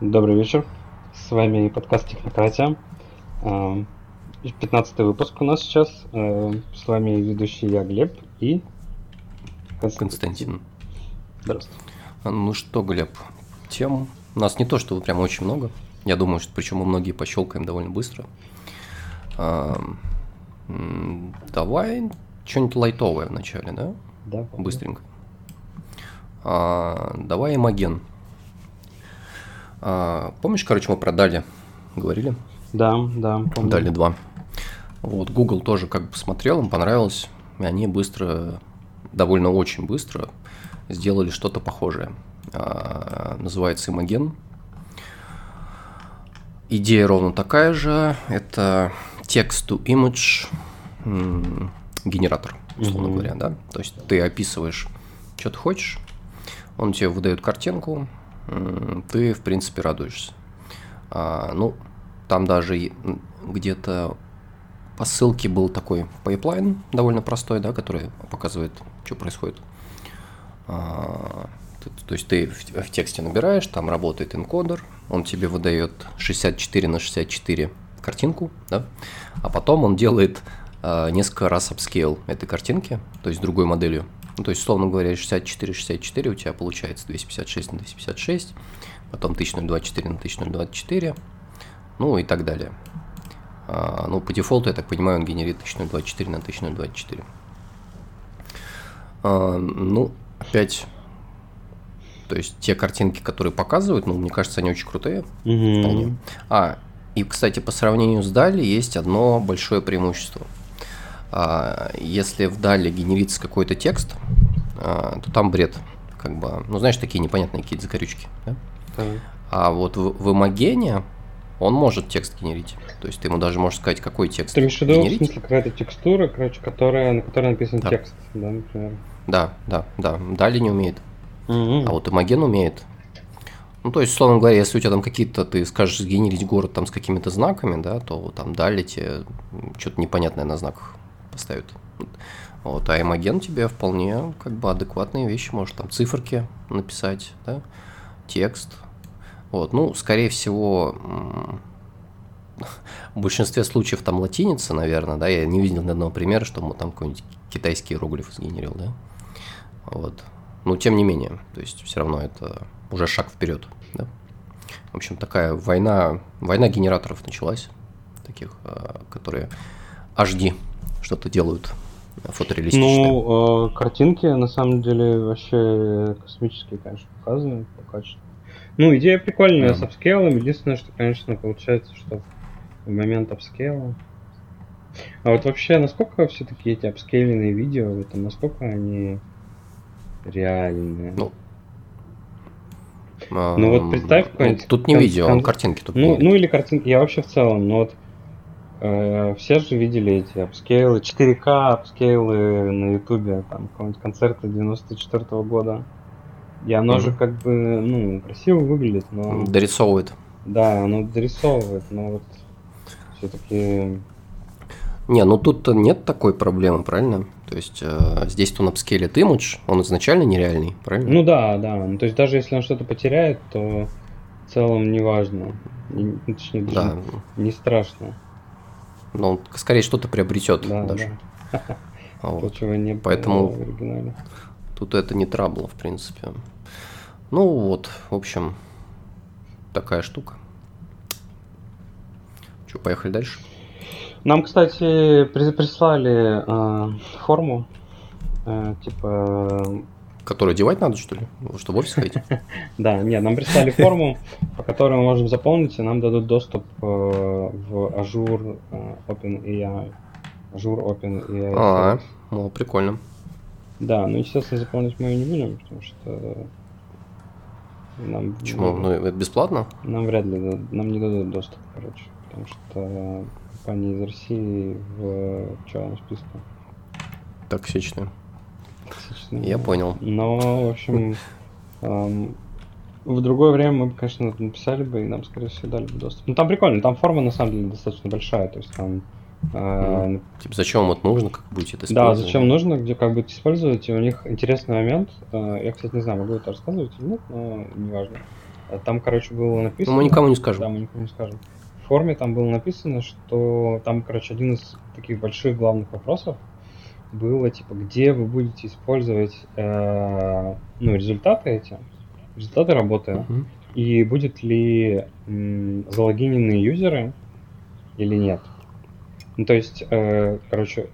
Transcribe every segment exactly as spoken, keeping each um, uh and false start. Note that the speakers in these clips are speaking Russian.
Добрый вечер, с вами подкаст «Технократия». пятнадцатый выпуск у нас сейчас. С вами ведущий я, Глеб, и Константин. Константин. Здравствуй. Ну что, Глеб, тем у нас не то, что прям очень много. Я думаю, что причем мы многие пощелкаем довольно быстро. Давай что-нибудь лайтовое вначале, да? Да. Быстренько. Давай Imagen. Помнишь, короче, мы про дали говорили? Да, да, помню. дали два. Вот, Google тоже как бы посмотрел, им понравилось, и они быстро, довольно очень быстро сделали что-то похожее. А, называется Imagen. Идея ровно такая же. Это text-to-image м- генератор, условно mm-hmm. говоря, да? То есть ты описываешь, что ты хочешь, он тебе выдает картинку, м- ты, в принципе, радуешься. А, ну, там даже где-то по ссылке был такой пайплайн довольно простой, да, который показывает, что происходит. А, то, то есть ты в, в тексте набираешь, там работает энкодер, он тебе выдает шестьдесят четыре на шестьдесят четыре картинку, да, а потом он делает а, несколько раз апскейл этой картинки, то есть другой моделью. Ну, то есть, условно говоря, шестьдесят четыре на шестьдесят четыре у тебя получается двести пятьдесят шесть на двести пятьдесят шесть, потом тысяча двадцать четыре на тысяча двадцать четыре, ну и так далее. А, ну, по дефолту, я так понимаю, он генерит тысяча двадцать четыре на тысяча двадцать четыре. А, ну, опять, то есть те картинки, которые показывают, ну, мне кажется, они очень крутые. Mm-hmm. А, и, кстати, по сравнению с далл-E есть одно большое преимущество. А, если в далл-E генерится какой-то текст, а, то там бред, как бы, ну, знаешь, такие непонятные какие-то закорючки, да? Mm-hmm. А вот в, в Imagen он может текст генерить. То есть ты ему даже можешь сказать, какой текст генерить. Ты имеешь в виду, в смысле, какая-то текстура, короче, которая, на которой написан да. текст, да, например? Да, да, да. далл-E не умеет. Mm-hmm. А вот Imagen умеет. Ну, то есть, условно говоря, если у тебя там какие-то, ты скажешь сгенерить город там с какими-то знаками, да, то там далл-E тебе что-то непонятное на знаках поставит. Вот. А Imagen тебе вполне как бы адекватные вещи может там циферки написать, да, текст. Вот, ну, скорее всего, в большинстве случаев там латиница, наверное, да, я не видел ни одного примера, что там какой-нибудь китайский иероглиф сгенерил, да, вот, но тем не менее, то есть все равно это уже шаг вперед, да, в общем, такая война, война генераторов началась, таких, которые эйч ди что-то делают. Фотореалистичные. Ну, картинки, на самом деле, вообще космические, конечно, показаны по качеству. Ну, идея прикольная да. с апскейлом. Единственное, что, конечно, получается, что в момент апскейла. А вот вообще, насколько все-таки эти апскейленные видео, вот, насколько они реальные? Ну, ну вот представь какой-нибудь... Ну, тут не кон- видео, кон- картинки тут ну, ну, или картинки, я вообще в целом, но вот э, все же видели эти апскейлы, четыре ка апскейлы на ютубе, там, какого-нибудь концерта девяносто четвёртого года. И оно mm-hmm. же как бы, ну, красиво выглядит, но... Дорисовывает. Да, оно дорисовывает, но вот все-таки... Не, ну тут нет такой проблемы, правильно? То есть э, здесь он апскейлит имидж, он изначально нереальный, правильно? Ну да, да, ну, то есть даже если он что-то потеряет, то в целом неважно, не, точнее, да. не страшно. Но он скорее что-то приобретет да, даже. Да. Вот. То, чего не Поэтому... было в оригинале. Тут это не трабл, в принципе. Ну вот, в общем, такая штука. Че, поехали дальше? Нам, кстати, прислали э, форму, э, типа... Которую девать надо, что ли? Чтобы в офис ходить? Да, нет, нам прислали форму, по которой мы можем заполнить, и нам дадут доступ в Azure OpenAI. Azure OpenAI. А, ну, прикольно. Да, ну, естественно, заполнять мы ее не будем, потому что нам... Почему? Ну, это бесплатно? Нам вряд ли, нам не дадут доступ, короче, потому что компании из России в черном списке. Токсичные. Токсичные. Я понял. Но, в общем, в другое время мы бы, конечно, это написали бы, и нам, скорее всего, дали бы доступ. Ну, там прикольно, там форма, на самом деле, достаточно большая, то есть там... Uh, типа зачем это нужно, как будете это использовать? Да, зачем нужно, где как будете использовать, и у них интересный момент, я, кстати, не знаю, могу это рассказывать или нет, но неважно. Там, короче, было написано... Но мы никому не скажем. Да, мы никому не скажем. В форме там было написано, что там, короче, один из таких больших главных вопросов было, типа, где вы будете использовать э, ну, результаты эти, результаты работы, uh-huh. и будут ли м, залогиненные юзеры или нет. Ну, то есть, э, короче,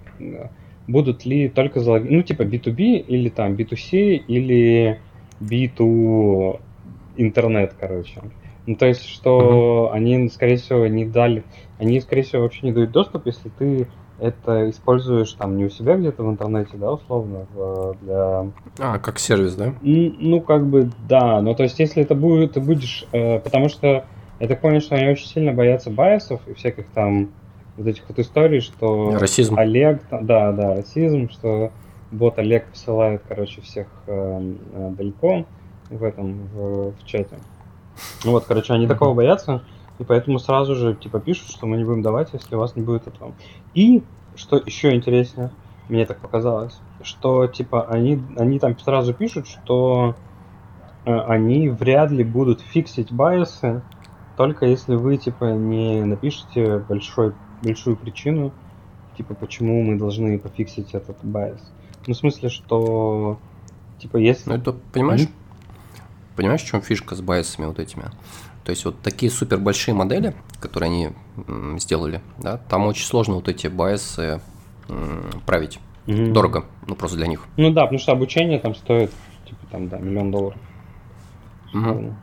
будут ли только залогиненные, ну, типа, би ту би или там би ту си или би ту интернет, короче. Ну, то есть, что uh-huh. они, скорее всего, не дали, они, скорее всего, вообще не дают доступ, если ты это используешь там не у себя где-то в интернете, да, условно, для... А, как сервис, да? Ну, как бы, да, ну, то есть, если это будет, ты будешь, э, потому что, я так понял, что они очень сильно боятся байесов и всяких там вот этих вот историй, что... Расизм. Олег, да, да, расизм, что бот Олег посылает, короче, всех э, далеко в этом, в, в чате. Вот, короче, они такого боятся, и поэтому сразу же типа пишут, что мы не будем давать, если у вас не будет этого. И, что еще интереснее, мне так показалось, что типа они, они там сразу пишут, что э, они вряд ли будут фиксить байесы, только если вы типа не напишете большой, большую причину, типа почему мы должны пофиксить этот байес. Ну, в смысле, что типа если... Ну, это, понимаешь? Они... Понимаешь, в чем фишка с байесами вот этими? То есть вот такие супер большие модели, которые они м, сделали, да, там очень сложно вот эти байесы м, править. Mm-hmm. Дорого, ну просто для них. Ну да, потому что обучение там стоит типа там, да, миллион долларов. Mm-hmm.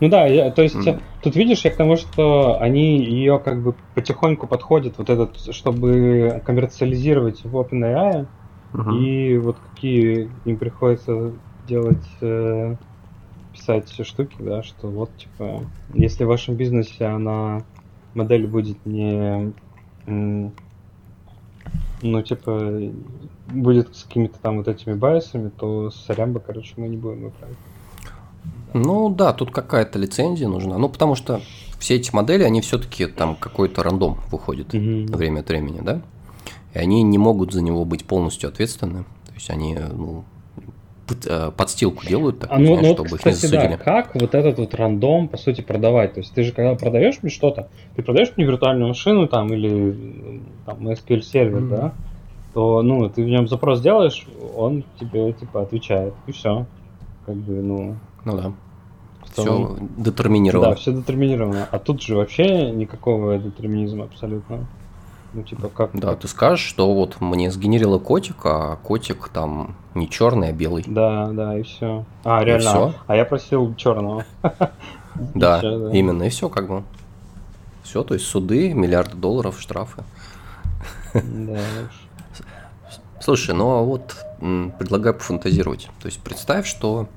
Ну да, я, то есть mm-hmm. тут видишь, я к тому, что они ее как бы потихоньку подходят, вот этот, чтобы коммерциализировать в OpenAI, mm-hmm. и вот какие им приходится делать, э, писать все штуки, да, что вот, типа, если в вашем бизнесе она, модель будет не, м, ну, типа, будет с какими-то там вот этими байесами, то сорямба, короче, мы не будем управлять. Ну, да, тут какая-то лицензия нужна, ну, потому что все эти модели, они все-таки там какой-то рандом выходит mm-hmm. время от времени, да, и они не могут за него быть полностью ответственны, то есть они, ну, подстилку делают, так, а, ну, знаешь, ну, чтобы кстати, их не засудили. Да, как вот этот вот рандом, по сути, продавать? То есть ты же, когда продаешь мне что-то, ты продаешь мне виртуальную машину там или там, эс кью эль сервер, mm-hmm. да, то, ну, ты в нем запрос делаешь, он тебе, типа, отвечает, и все. Как бы, ну... Ну да. Все детерминировано. Да, все детерминировано. А тут же вообще никакого детерминизма абсолютно. Ну, типа, как? Да, ты скажешь, что вот мне сгенерило котик, а котик там не черный, а белый. Да, да, и все. А, реально. Все. А я просил черного. Да, именно, и все, как бы. Все, то есть суды, миллиарды долларов, штрафы. Да. Слушай, ну а вот предлагаю пофантазировать. То есть представь, что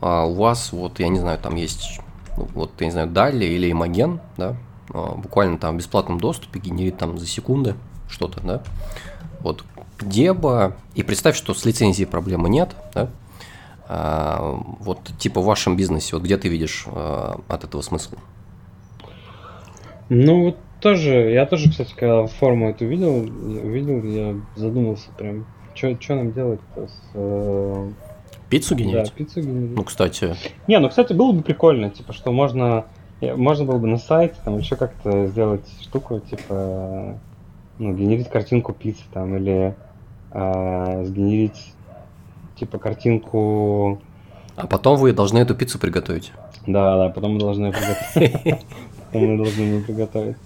у вас вот, я не знаю, там есть, вот, я не знаю, далл-и или Imagen, да? Буквально там в бесплатном доступе генерит там за секунды что-то, да, вот где бы, и представь, что с лицензией проблемы нет, да, а, вот типа в вашем бизнесе, вот где ты видишь а, от этого смысла? Ну вот тоже, я тоже, кстати, когда форму эту видел, увидел, я задумался прям, что нам делать-то с... Пиццу генерить? Да, пиццу генерить. Ну, кстати... Не, ну, кстати, было бы прикольно, типа, что можно... Можно было бы на сайте там еще как-то сделать штуку, типа, ну, генерить картинку пиццы там, или э, сгенерить, типа, картинку... А потом вы должны эту пиццу приготовить. Да, да, потом мы должны ее приготовить. Потом мы должны ее приготовить.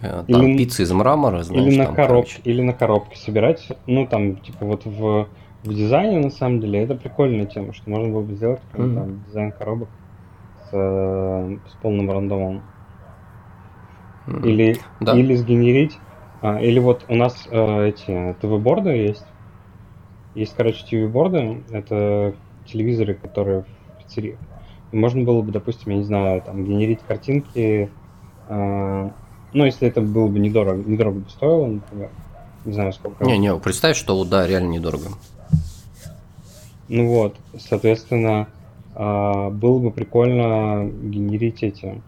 Там пиццы из мрамора, знаешь, там... Или на коробке собирать, ну, там, типа, вот в дизайне, на самом деле, это прикольная тема, что можно было бы сделать, там, дизайн коробок. С полным рандомом. Mm-hmm. Или, да. или сгенерить. А, или вот у нас э, эти ти ви-борды есть. Есть, короче, ти ви-борды. Это телевизоры, которые в пиццериях. Можно было бы, допустим, я не знаю, там генерить картинки. Э, ну, если это было бы недорого, недорого бы стоило, например. Не знаю, сколько. Не, не, представь, что да, реально недорого. Ну вот, соответственно. Uh, было бы прикольно генерить эти.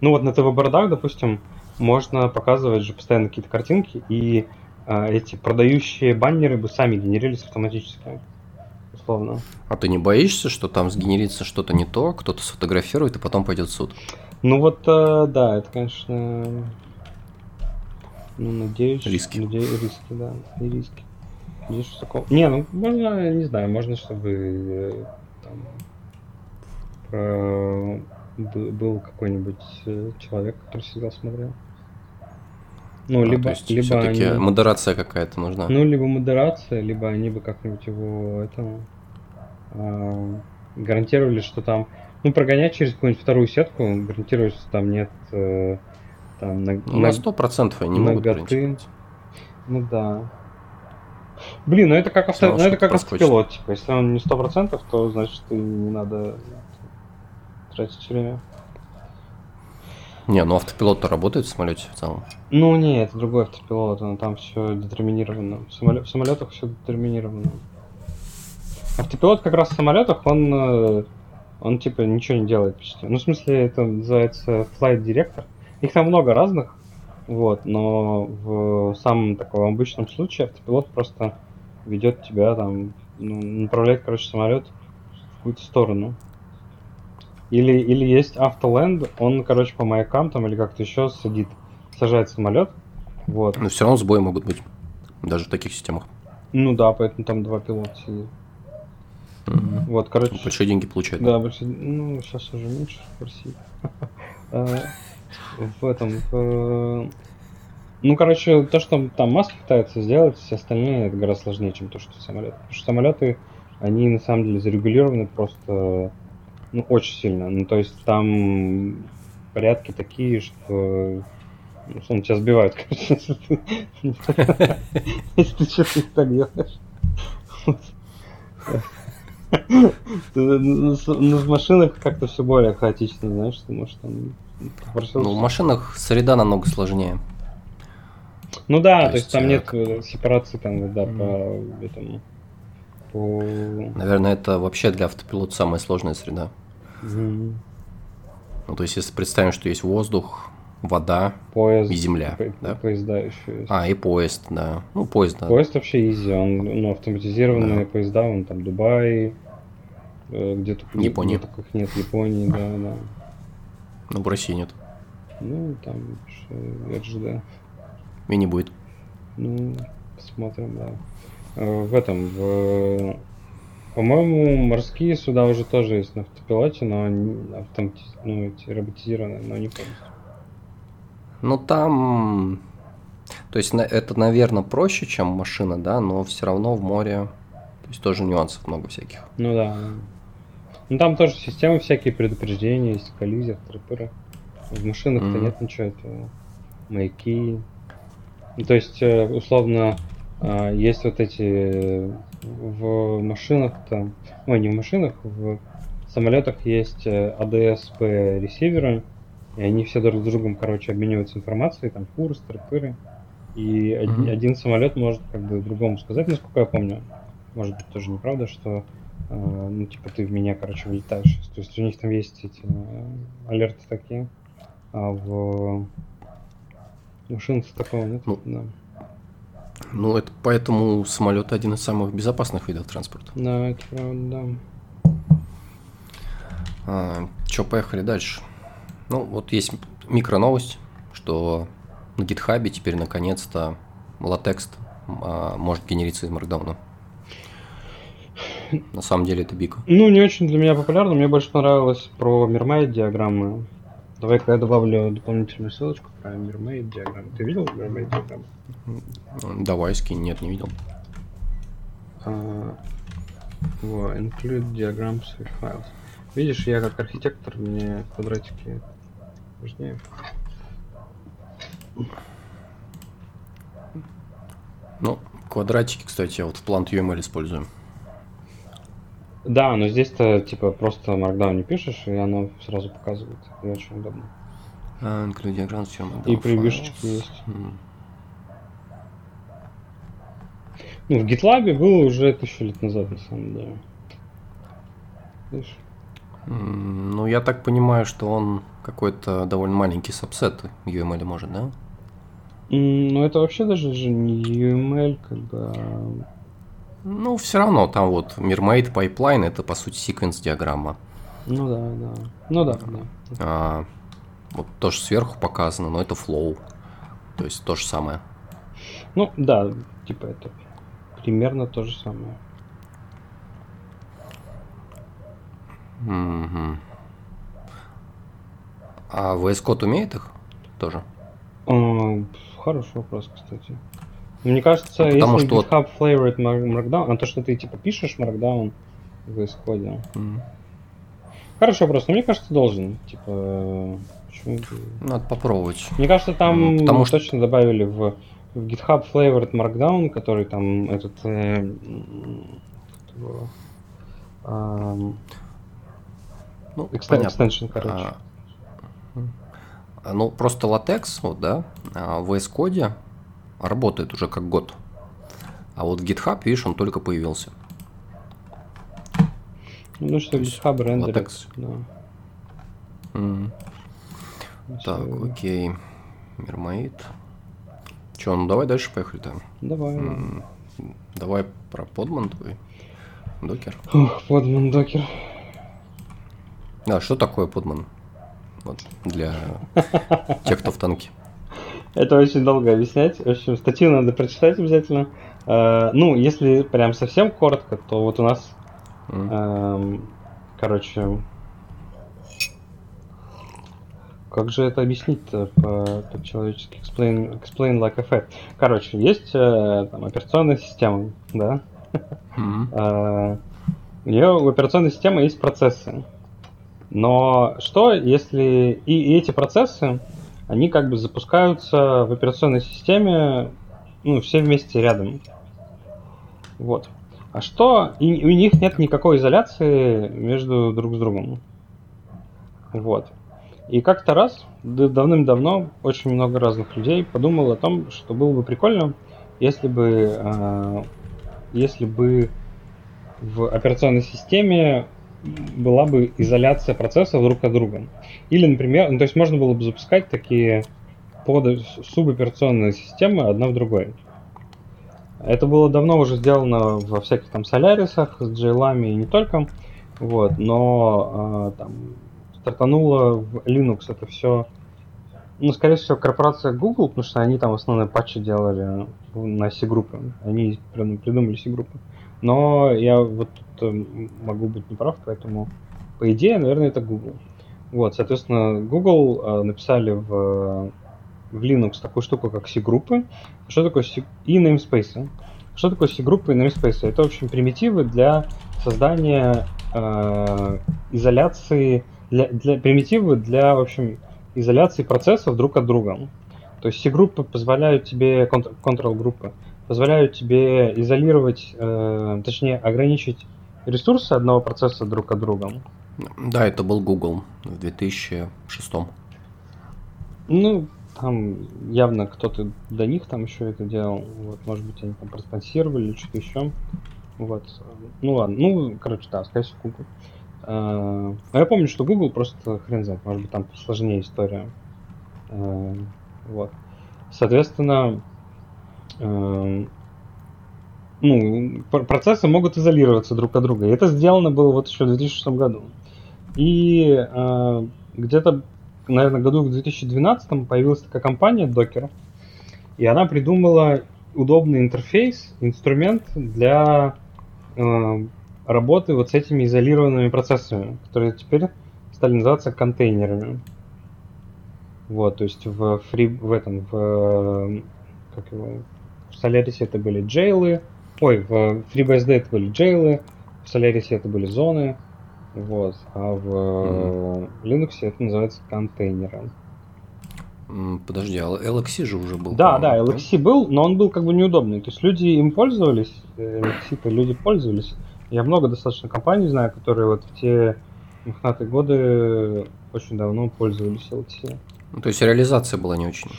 Ну вот на ТВ-бордах, допустим, можно показывать же постоянно какие-то картинки, и uh, эти продающие баннеры бы сами генерились автоматически. безусловно. А ты не боишься, что там сгенерится что-то не то, кто-то сфотографирует и потом пойдет в суд? Ну вот, да, это, конечно, ну, надеюсь... Риски. Надеюсь, риски, да, и риски. Надеюсь, что такого... Не, ну, можно, не знаю, можно, чтобы там, про... был какой-нибудь человек, который сидел, смотрел. Ну, а, либо, то есть, либо все-таки они... модерация какая-то нужна. Ну, либо модерация, либо они бы как-нибудь его этому э, гарантировали, что там. Ну, прогонять через какую-нибудь вторую сетку, гарантировать, что там нет э, там на, ну, на сто процентов они могут гарантировать. Ну да. Блин, ну это как авто... ну, это как автопилот, типа. Если он не сто процентов, то значит и не надо тратить время. Не, ну автопилот-то работает в самолете в целом. Ну не, это другой автопилот, он там все детерминировано. В, самолет, в самолетах все детерминировано. Автопилот как раз в самолетах, он, он типа ничего не делает почти. Ну в смысле это называется Flight Director. Их там много разных, вот, но в самом таком обычном случае автопилот просто ведет тебя там, ну, направляет, короче, самолет в какую-то сторону. Или, или есть автоленд, он, короче, по маякам там или как-то еще садит, сажает самолет. Вот. Но все равно сбои могут быть, даже в таких системах. Ну да, поэтому там два пилота сидят. Mm-hmm. Вот, короче. Большие деньги получают. Да, большие. Ну, сейчас уже меньше в России. В этом. Ну, короче, то, что там Маск пытается сделать, все остальные это гораздо сложнее, чем то, что самолет. Потому что самолеты, они на самом деле зарегулированы просто. Ну, очень сильно. Ну, то есть там порядки такие, что... Ну, что, тебя сбивают, короче, если ты... Если ты что-то так делаешь. Ну, в машинах как-то все более хаотично, знаешь, ты можешь там... Ну, в машинах среда намного сложнее. Ну да, то есть там нет сепарации, там, да, по этому... По... Наверное, это вообще для автопилота самая сложная среда. Mm-hmm. Ну, то есть, если представим, что есть воздух, вода, поезд, и земля. По- да? Поезда еще есть. А, и поезд, да. Ну, поезд, да. Поезд вообще изи, он, ну, автоматизированные, да, поезда, он там Дубай, где-то... Япония. Где-то как нет, Японии, да, да. Ну, в России нет. Ну, там РЖД. И не будет. Ну, посмотрим, да. В этом, в... по-моему, морские суда уже тоже есть на автопилоте, но они автомати... ну, эти роботизированные, но не полностью. Ну там, то есть это, наверное, проще, чем машина, да, но все равно в море, то есть тоже нюансов много всяких. Ну да. Ну там тоже системы всякие, предупреждения есть, коллизия, трэперы. В машинах-то mm-hmm. нет ничего этого, маяки. Ну, то есть, условно, есть вот эти в машинах там, ой, не в машинах, в самолетах есть эй ди эс пи ресиверы, и они все друг с другом, короче, обмениваются информацией, там курс, трэперы, и mm-hmm. один самолет может как бы другому сказать, насколько я помню, может быть тоже неправда, что ну типа ты в меня, короче, влетаешь, то есть у них там есть эти алерты такие, а в машинах такого нет, да. Ну, это поэтому самолет один из самых безопасных видов транспорта. Да, это правда, да. А, Че, поехали дальше. Ну, вот есть микроновость, что на GitHub теперь наконец-то LaTeX а, может генериться из Markdown. На самом деле это бик. Ну, не очень для меня популярно, мне больше понравилось про Mermaid диаграммы. Давай-ка я добавлю дополнительную ссылочку про Mermaid диаграмму. Ты видел Mermaid диаграмму? Давай, скинь. Нет, не видел. Uh, well, include diagrams with files. Видишь, я как архитектор, мне квадратики важнее. Ну, квадратики, кстати, я вот в Plant ю эм эл использую. Да, но здесь-то типа просто Markdown не пишешь, и оно сразу показывает. И очень удобно. Uh, include diagrams with files. И превьюшечки есть. Mm. Ну, в GitLab было уже тысячу лет назад, на самом деле. Видишь? Ну, я так понимаю, что он какой-то довольно маленький сабсет ю эм эл может, да? Ну, это вообще даже же не ю эм эл, как бы... Ну, все равно, там вот Mermaid Pipeline, это, по сути, секвенс-диаграмма. Ну да, да. Ну да, да. А, вот тоже сверху показано, но это flow. То есть то же самое. Ну да, типа это примерно то же самое. Mm-hmm. А ви эс Code умеет их тоже? Uh, хороший вопрос, кстати. Мне кажется, ну, если что... GitHub flavored Markdown, а то, что ты типа пишешь Markdown в ви эс Code. Mm-hmm. Хороший вопрос, но мне кажется, должен. Типа, почему... Надо попробовать. Мне кажется, там Потому точно что... добавили в, в GitHub flavored Markdown, который там этот... Э, э, Ну, экстеншн, короче. А, ну, просто LaTeX, вот, да, в ви эс Code работает уже как год. А вот GitHub, видишь, он только появился. Ну, что GitHub рендерит. Да. Mm. Так, окей. Mermaid. Че, ну давай дальше поехали там. Давай. Mm. Давай про Podman твой. Docker. Ох, Podman, Docker. А что такое Podman? Вот, для тех, кто в танке. Это очень долго объяснять. В общем, статью надо прочитать обязательно. Э, ну, если прям совсем коротко, то вот у нас, э, короче, как же это объяснить-то по-человечески? Explain, explain like a fact. Короче, есть э, там, операционная система, да? Mm-hmm. Э, у нее в операционной системе есть процессы. Но что, если и, и эти процессы, они как бы запускаются в операционной системе, ну, все вместе рядом. Вот. А что, и у них нет никакой изоляции между друг с другом. Вот. И как-то раз, давным-давно, очень много разных людей подумало о том, что было бы прикольно, если бы, э, если бы в операционной системе была бы изоляция процессов друг от друга. Или, например, ну, то есть можно было бы запускать такие под субоперационные системы одна в другой. Это было давно уже сделано во всяких там солярисах, с джейлами и не только. Вот, но э, там стартануло в Linux это все. Ну, скорее всего, корпорация Google, потому что они там основные патчи делали на си-группы. Они прям придумали си-группы. Но я вот тут могу быть неправ, поэтому, по идее, наверное, это Google. Вот, соответственно, Google э, написали в, в Linux такую штуку, как си-группы. Что такое си... и namespace? Что такое си-группы и namespace? Это, в общем, примитивы для создания э, изоляции, для, для, примитивы для, в общем, изоляции процессов друг от друга. То есть си-группы позволяют тебе, control-группы, позволяют тебе изолировать, э, точнее, ограничить ресурсы одного процесса друг от друга. Да, это был Google в две тысячи шестом. Ну, там явно кто-то до них там еще это делал. Вот, может быть, они там проспонсировали или что-то еще. Вот. Ну ладно, ну, короче, да, скорее всего, Google. Э, я помню, что Google просто хрен знает, может быть, там сложнее история. Э, вот. Соответственно, ну, процессы могут изолироваться друг от друга. И это сделано было вот еще в две тысячи шестом году. И э, где-то, наверное, году в две тысячи двенадцатом появилась такая компания Docker. И она придумала удобный интерфейс, инструмент для э, работы вот с этими изолированными процессами, которые теперь стали называться контейнерами. Вот, то есть в, free, в этом, в, как его... В Solaris это были джейлы, ой, в FreeBSD это были джейлы, в Solaris это были зоны, вот, а в mm-hmm. Linux это называется контейнером. Подожди, а эл икс си же уже был? Да, да, эл икс си был, но он был как бы неудобный, то есть люди им пользовались, эл икс си-то люди пользовались. Я много достаточно компаний знаю, которые вот в те мохнатые годы очень давно пользовались эл икс си. Ну, то есть реализация была не очень?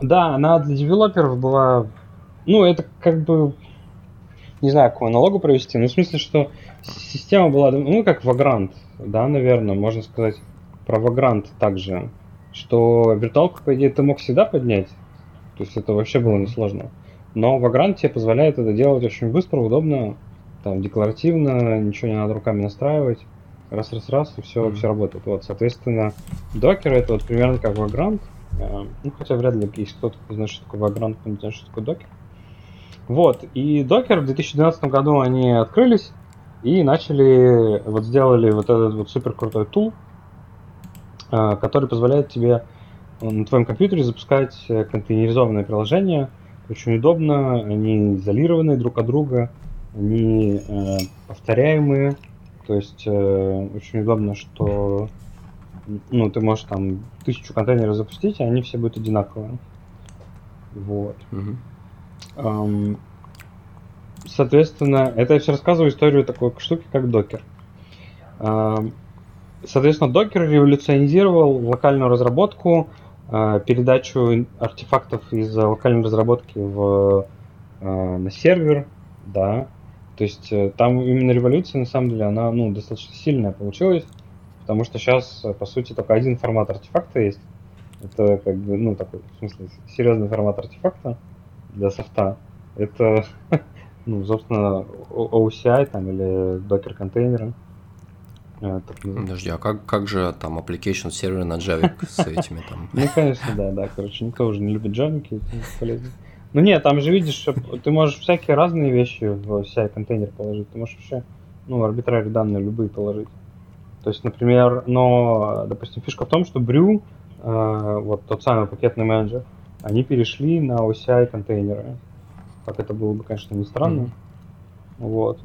Да, она для девелоперов была... Ну, это как бы, не знаю, какую аналогу провести, но в смысле, что система была, ну, как Vagrant, да, наверное, можно сказать про Vagrant также, что виртуалку, по идее, ты мог всегда поднять, то есть это вообще было несложно, но Vagrant тебе позволяет это делать очень быстро, удобно, там декларативно, ничего не надо руками настраивать, раз-раз-раз, и все, mm-hmm. все работает. Вот, соответственно, Docker это вот примерно как Vagrant, э, ну, хотя вряд ли есть кто-то, кто знает, что такое Vagrant, кто не знает, что такое Docker. Вот, и Docker в две тысячи двенадцатом году они открылись и начали, вот сделали вот этот вот супер крутой тул, э, который позволяет тебе на твоем компьютере запускать контейнеризованные приложения, очень удобно, они изолированы друг от друга, они э, повторяемые, то есть э, очень удобно, что ну, ты можешь там тысячу контейнеров запустить, и они все будут одинаковые. Вот. Mm-hmm. Um, соответственно, это я все рассказываю историю такой штуки, как Docker. Um, соответственно, Docker революционизировал локальную разработку, э, передачу артефактов из локальной разработки в, э, на сервер. Да, то есть там именно революция, на самом деле, она ну, достаточно сильная получилась, потому что сейчас, по сути, только один формат артефакта есть. Это как бы, ну, такой, в смысле, серьезный формат артефакта для софта. Это, ну, собственно, о си ай там или Docker контейнеры. Подожди, а как, как же там application сервер на Java с этими там? Ну, конечно, да, да, короче, никто уже не любит джавики, полезно. Ну нет, там же видишь, ты можешь всякие разные вещи в си ай контейнер положить, ты можешь вообще, ну, арбитрарные данные любые положить. То есть, например, но, допустим, фишка в том, что Brew, э, вот тот самый пакетный менеджер, они перешли на о си ай контейнеры. Как это было бы, конечно, не странно. Mm-hmm. Вот.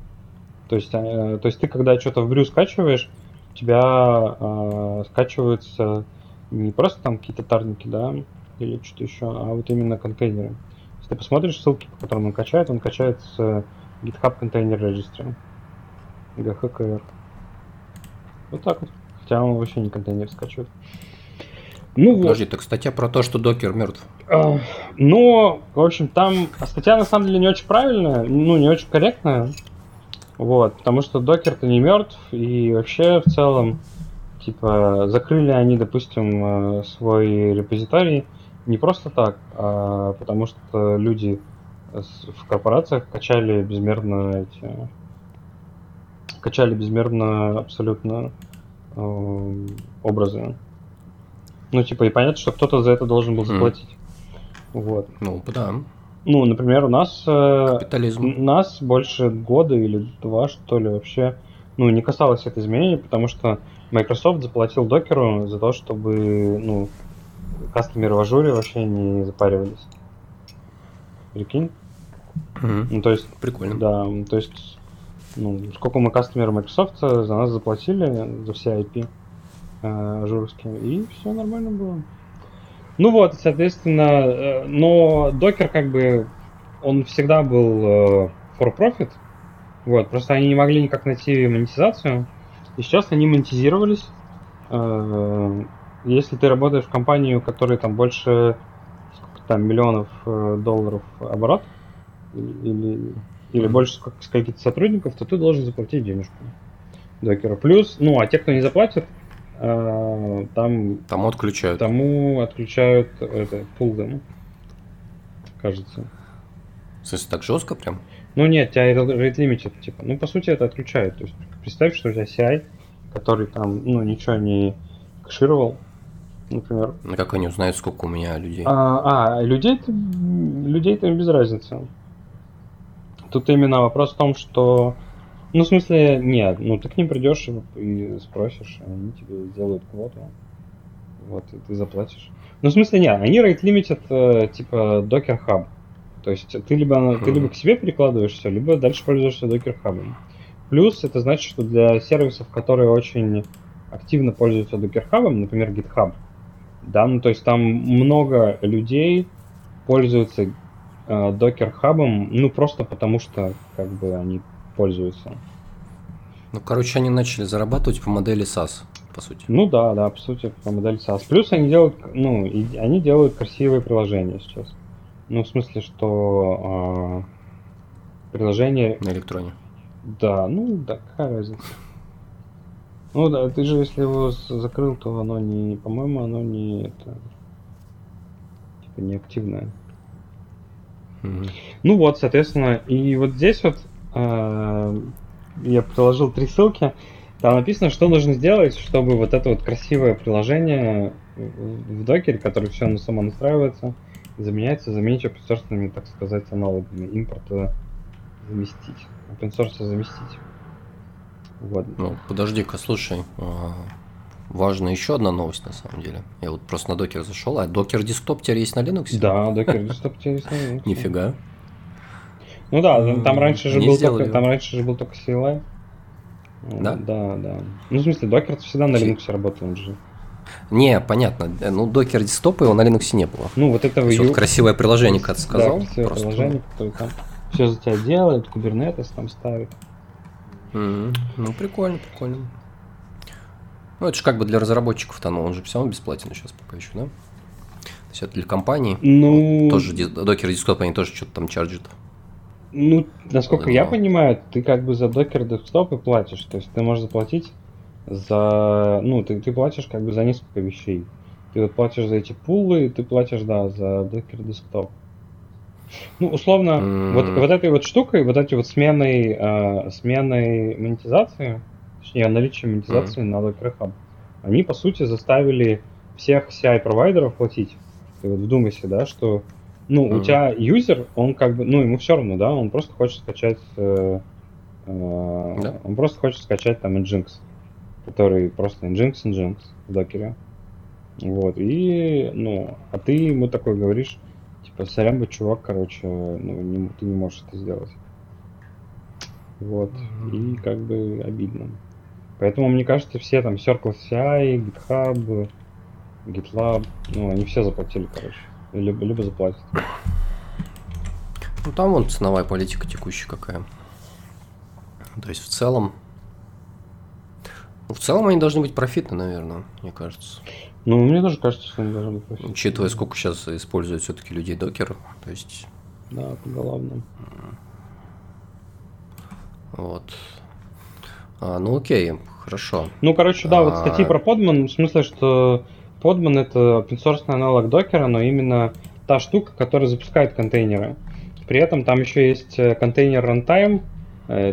То есть, э, то есть ты, когда что-то в Brew скачиваешь, у тебя э, скачиваются не просто там какие-то тарники, да, или что-то еще, а вот именно контейнеры. Ты посмотришь ссылки, по которым он качает, он качает с GitHub Container Registry, джи эйч кей эр. Вот так вот. Хотя он вообще не контейнер скачивает. Ну, подожди, вот. Так статья про то, что Docker мертв. А, ну, в общем, там статья на самом деле не очень правильная, ну, не очень корректная. Вот, потому что Docker-то не мертв, и вообще в целом, типа, закрыли они, допустим, свой репозиторий. Не просто так, а потому что люди в корпорациях качали безмерно эти, качали безмерно абсолютно э, образы. Ну, типа, и понятно, что кто-то за это должен был заплатить. Mm. Вот. Ну, да. Ну, например, у нас... Э, Капитализм. Нас больше года или два, что ли, вообще, ну, не касалось это изменений, потому что Microsoft заплатил Докеру за то, чтобы, ну... Кастомеры в ажуре вообще не запаривались. Прикинь? Mm-hmm. Ну, то есть, прикольно. Да, то есть, ну, сколько мы кастомеров Microsoft за нас заплатили, за все ай пи э, ажуровские, и все нормально было. Ну вот, соответственно, э, но Docker как бы, он всегда был э, for profit, вот, просто они не могли никак найти монетизацию, и сейчас они монетизировались, э, если ты работаешь в компанию, у которой там больше сколько там миллионов э, долларов оборот, или, или mm-hmm. больше скольких-то сотрудников, то ты должен заплатить денежку Докеру. Плюс, ну а те, кто не заплатит, э, там тому отключают. Тому отключают это пулдом, кажется. В смысле, так жестко прям? Ну нет, тебя rate limited, типа. Ну по сути это отключает. То есть представь, что у тебя си ай, который там, ну, ничего не кэшировал, например. Ну как они узнают, сколько у меня людей? А, а людей-то, людей-то им без разницы. Тут именно вопрос в том, что... Ну, в смысле, нет, ну ты к ним придешь и спросишь, они тебе сделают квоту. Вот, и ты заплатишь. Ну, в смысле, нет, они rate limited, типа, Docker Hub. То есть ты либо, mm-hmm. ты либо к себе прикладываешься, либо дальше пользуешься Docker Hub. Плюс это значит, что для сервисов, которые очень... активно пользуются Docker Hub, например, GitHub. Да, ну то есть там много людей пользуются э, Docker Hub, ну просто потому что как бы они пользуются. Ну, короче, они начали зарабатывать по модели SaaS, по сути. Ну да, да, по сути, по модели SaaS. Плюс они делают, ну, и, они делают красивые приложения сейчас. Ну, в смысле, что э, приложения... На электроне. Да, ну да, какая разница. Ну да, ты же если его закрыл, то оно не, по-моему, оно не это, типа не активное. Mm-hmm. Ну вот, соответственно, и вот здесь вот я приложил три ссылки. Там написано, что нужно сделать, чтобы вот это вот красивое приложение в докере, которое все на само настраивается, заменяется, заменить опенсорсными, так сказать, аналогами. Импорта заместить. Опенсорса заместить. Вот. Ну, подожди-ка, слушай. Важна еще одна новость, на самом деле. Я вот просто на докер зашел. А докер десктоп теперь есть на Linux? Да, докер десктоп теперь есть на Linux. Нифига. Ну да, там раньше же был только, там раньше же был только си эл ай. Да? Да, да. Ну, в смысле, докер всегда на Linux работал, он же. Не, понятно. Ну, докер десктопа его на Linux не было. Ну, вот это вы... Вот красивое приложение, как ты сказал. Да, красивое просто приложение, которое там все за тебя делает, Kubernetes там ставит. Mm-hmm. Ну, прикольно, прикольно. Ну, это же как бы для разработчиков-то, но он же все равно бесплатен сейчас пока еще, да? То есть это для компаний. Ну... Тоже докер десктоп, они тоже что-то там чарджат. Ну, насколько я понимаю, ты как бы за докер десктоп и платишь. То есть ты можешь заплатить за... Ну, ты, ты платишь как бы за несколько вещей. Ты вот платишь за эти пулы, и ты платишь, да, за докер десктоп. Ну, условно, mm-hmm. вот, вот этой вот штукой, вот этой вот сменой, э, сменой монетизации, точнее, наличие монетизации mm-hmm. на Docker Hub, они, по сути, заставили всех си ай-провайдеров платить. Ты вот вдумайся, да, что... Ну, mm-hmm. у тебя юзер, он как бы, ну, ему все равно, да, он просто хочет скачать, э, э, yeah. он просто хочет скачать там Nginx, который просто Nginx, Nginx в докере, вот, и, ну, а ты ему такой говоришь, типа, сорян бы, чувак, короче, ну, не, ты не можешь это сделать, вот, mm-hmm. и как бы обидно. Поэтому, мне кажется, все там Circle си ай, GitHub, GitLab, ну, они все заплатили, короче. Либо, либо заплатят. Ну там вон ценовая политика текущая какая. То есть в целом... В целом они должны быть профитны, наверное, мне кажется. Ну, мне тоже кажется, что они должны быть профитны. Учитывая, сколько сейчас используют все-таки людей докер, то есть... Да, поголовно. Вот. А, ну окей, хорошо. Ну, короче, да, а... вот статьи про Podman, в смысле, что... Podman — это open-source аналог докера, но именно та штука, которая запускает контейнеры. При этом там еще есть контейнер runtime,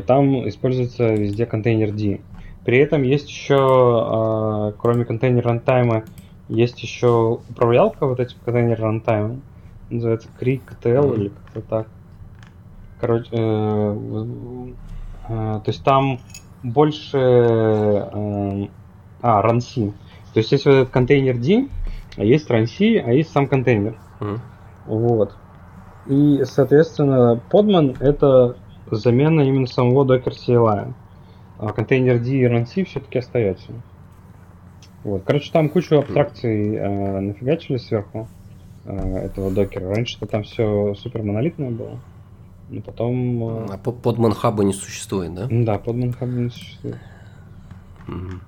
там используется везде контейнерd. При этом есть еще, кроме контейнера runtime, есть еще управлялка вот этим контейнером runtime. Называется крик-тл или как-то так. Короче, то есть там больше... А, runc. То есть есть вот этот контейнер D, а есть runc, а есть сам контейнер. Mm. Вот. И, соответственно, Podman — это замена именно самого Docker си эл ай. А контейнер D и runc все-таки остается. Вот. Короче, там кучу абстракций э, нафигачили сверху э, этого докера. Раньше-то там все супер монолитное было. Но потом... Э... А Podman хаба не существует, да? Да, Podman хаба не существует. Mm-hmm.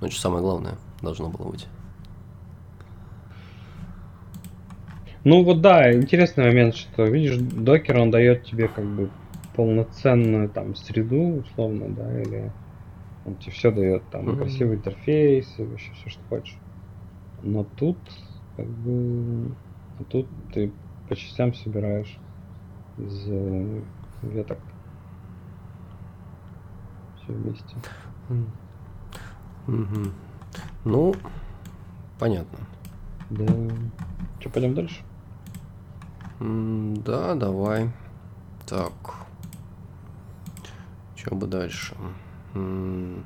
Ну, это же самое главное. Должно было быть. Ну вот да, интересный момент, что видишь, докер он дает тебе как бы полноценную там среду, условно, да, или он тебе все дает, там mm-hmm. красивый интерфейс и вообще все, что хочешь. Но тут как бы тут ты по частям собираешь из веток все вместе. Mm-hmm. Ну, понятно. Да. Что, пойдем дальше? М- да, давай. Так. Что бы дальше? М-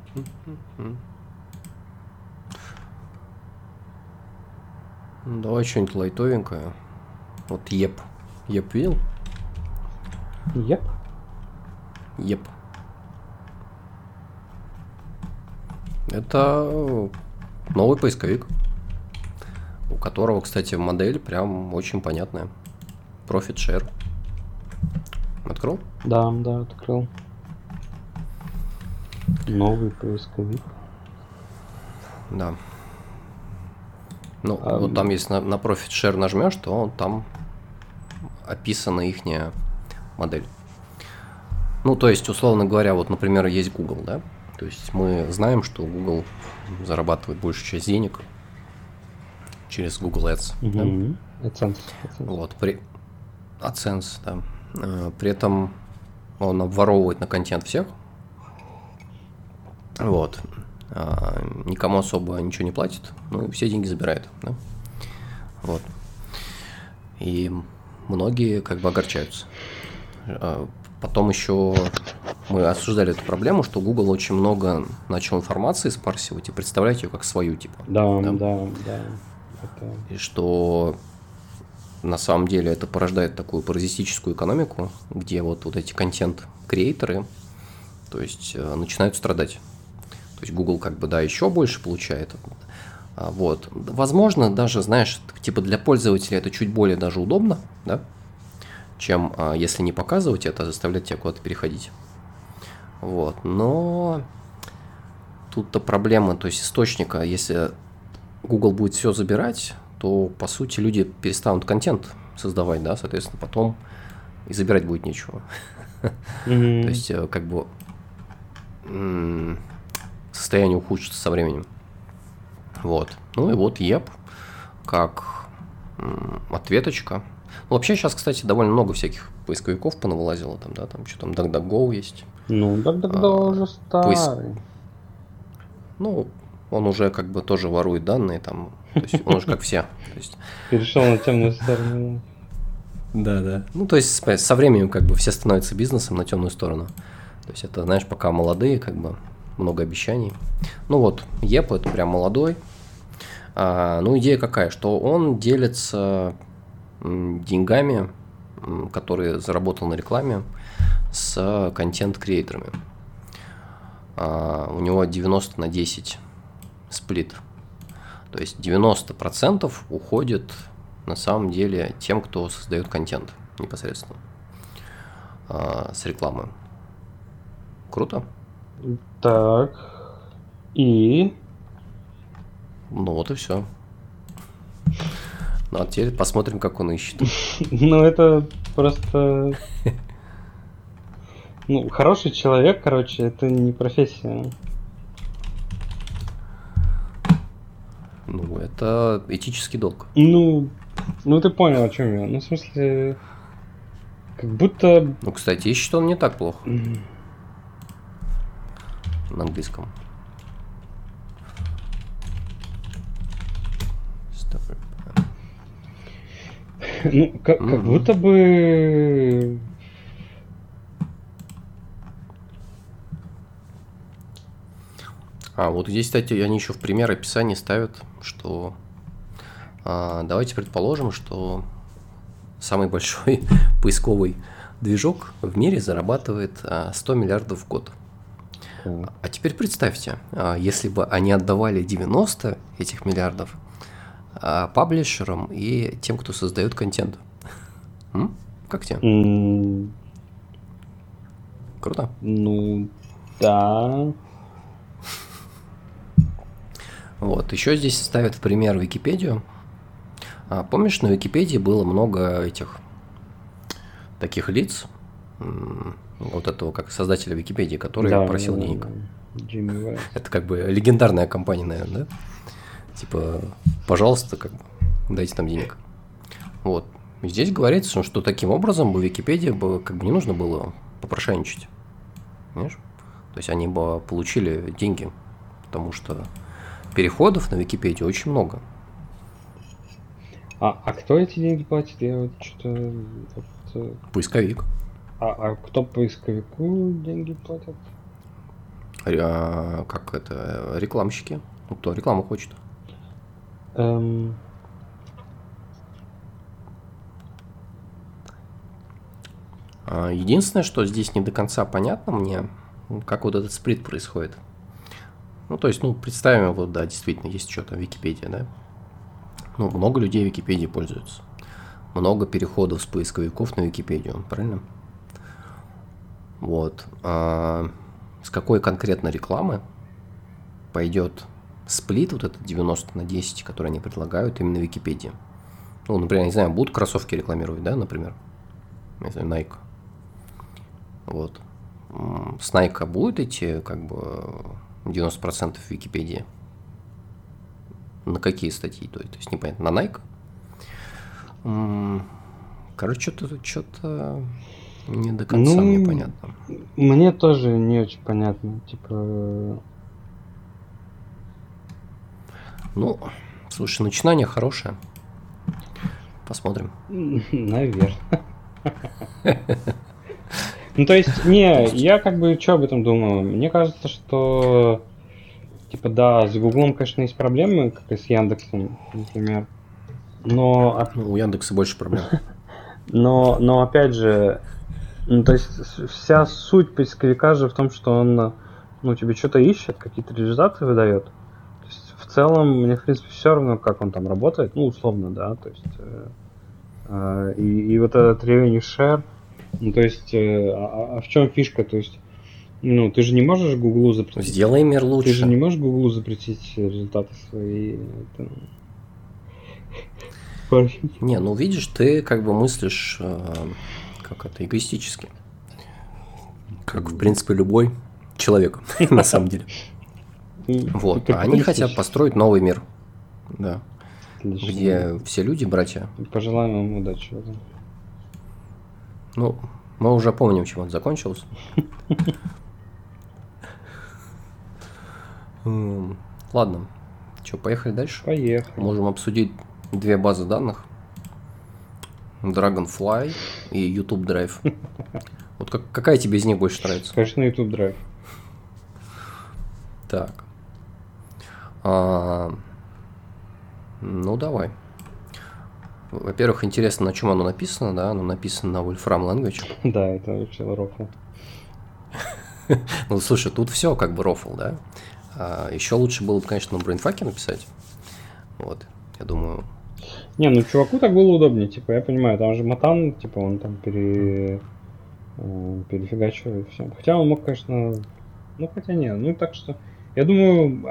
давай что-нибудь лайтовенькое. Вот Yep. Yep видел? Yep. Yep. Это... Новый поисковик, у которого, кстати, модель прям очень понятная. Profit Share. Открыл? Да, да, открыл. Новый поисковик. Да. Ну, а... вот там есть на, на Profit Share нажмешь, то там описана ихняя модель. Ну, то есть, условно говоря, вот, например, есть Google, да? То есть мы знаем, что Google зарабатывает большую часть денег через Google Ads. Mm-hmm. Да? AdSense. AdSense. Вот, при... AdSense, да. При этом он обворовывает на контент всех. Вот. А, никому особо ничего не платит, ну и все деньги забирает. Да? Вот. И многие как бы огорчаются. А, потом еще мы обсуждали эту проблему, что Google очень много начал информации спарсивать и представлять ее как свою, типа. Да, да, да. да. Это... И что на самом деле это порождает такую паразитическую экономику, где вот, вот эти контент-креаторы, то есть, начинают страдать. То есть Google как бы, да, еще больше получает. Вот. Возможно, даже, знаешь, типа для пользователя это чуть более даже удобно, да, чем если не показывать это, а заставлять тебя куда-то переходить. Вот. Но тут-то проблема, то есть источника, если Google будет все забирать, то, по сути, люди перестанут контент создавать, да, соответственно, потом и забирать будет нечего. Mm-hmm. То есть, как бы, м- состояние ухудшится со временем. Вот. Ну и вот Yep как м- ответочка. Ну, вообще сейчас, кстати, довольно много всяких поисковиков понавылазило, там, да, там, что там, DuckDuckGo есть. Ну, DuckDuckGo а, уже старый. Поис... Ну, он уже как бы тоже ворует данные, там, то есть он уже как все. Перешел на темную сторону. Да, да. Ну, то есть со временем как бы все становятся бизнесом на темную сторону. То есть это, знаешь, пока молодые, как бы много обещаний. Ну вот, Yep, это прям молодой. А, ну, идея какая, что он делится деньгами, которые заработал на рекламе, с контент-креаторами. А, у него девяносто на десять сплит. То есть девяносто процентов уходит на самом деле тем, кто создает контент непосредственно а, с рекламы. Круто? Так. И? Ну вот и все. Ну а теперь посмотрим, как он ищет. Ну это просто... Ну, хороший человек, короче, это не профессия. Ну, это этический долг. Ну, ну ты понял, о чем я. Ну, в смысле, как будто... Ну, кстати, ищет он не так плохо. Mm-hmm. На английском. Ну, как, mm-hmm. как будто бы... А, вот здесь, кстати, они еще в пример описании ставят, что а, давайте предположим, что самый большой поисковый движок в мире зарабатывает а, сто миллиардов в год. Mm. А теперь представьте, а, если бы они отдавали девяносто этих миллиардов а, паблишерам и тем, кто создает контент. М? Как тебе? Mm. Круто? Ну, да... Вот. Еще здесь ставят в пример Википедию. А, помнишь, на Википедии было много этих таких лиц, вот этого как создателя Википедии, который да, просил да, денег. Да. Это как бы легендарная компания, наверное, да? Типа, пожалуйста, как бы, дайте нам денег. Вот. И здесь говорится, что таким образом бы Википедии бы как бы не нужно было попрошайничать. Понимаешь? То есть они бы получили деньги, потому что переходов на Википедию очень много. А, а кто эти деньги платит? Я вот что-то... Вот... Поисковик. А, а кто поисковику деньги платит? А, как это? Рекламщики. Ну, кто рекламу хочет. Эм... Единственное, что здесь не до конца понятно мне, как вот этот сплит происходит. Ну, то есть, ну, представим, вот, да, действительно, есть что-то, Википедия, да? Ну, много людей Википедией пользуются. Много переходов с поисковиков на Википедию, правильно? Вот. А с какой конкретно рекламы пойдет сплит, вот этот девяносто на десять, который они предлагают именно Википедии? Ну, например, я не знаю, будут кроссовки рекламировать, да, например? Я не знаю, Nike. Вот. С Nike будут идти, как бы... девяносто процентов Википедии. На какие статьи идут? То есть непонятно. На Nike? Короче, что-то, что-то Не до конца, ну, мне понятно. Мне тоже не очень понятно. Типа... Ну, слушай, начинание хорошее. Посмотрим. Наверное. Ну, то есть, не, я как бы что об этом думаю? Мне кажется, что типа да, с Гуглом, конечно, есть проблемы, как и с Яндексом, например. Но... Ну, у Яндекса больше проблем. Но, но опять же, ну, то есть, вся суть поисковика же в том, что он, ну, тебе что-то ищет, какие-то реализации выдает. То есть, в целом, мне, в принципе, все равно, как он там работает, ну, условно, да, то есть, э, и, и вот этот revenue share. Ну, то есть, э, а, а в чем фишка? То есть, ну, ты же не можешь Гуглу запретить. Сделай мир лучше. Ты же не можешь Гуглу запретить результаты свои. Это... Не, ну видишь, ты как бы мыслишь э, как это, эгоистически. Как, в принципе, любой человек, на самом деле. Вот. А они хотят построить новый мир. Да. Где все люди братья. Пожелаем вам удачи. Ну, мы уже помним, чем он закончился. Ладно. Что, поехали дальше? Поехали. Можем обсудить две базы данных. Dragonfly и YouTube Drive. Вот как, какая тебе из них больше нравится? Конечно, YouTube Drive. Так. А, ну, давай. Во-первых, интересно, на чем оно написано, да? Оно написано на Wolfram Language. Да, это вообще рофл. Ну, слушай, тут все как бы рофл, да? А, еще лучше было бы, конечно, на брейнфаке написать. Вот, я думаю... Не, ну, чуваку так было удобнее, типа, я понимаю, там же матан, типа, он там пере... перефигачивает все. Хотя он мог, конечно... Ну, хотя нет, ну, так что... Я думаю...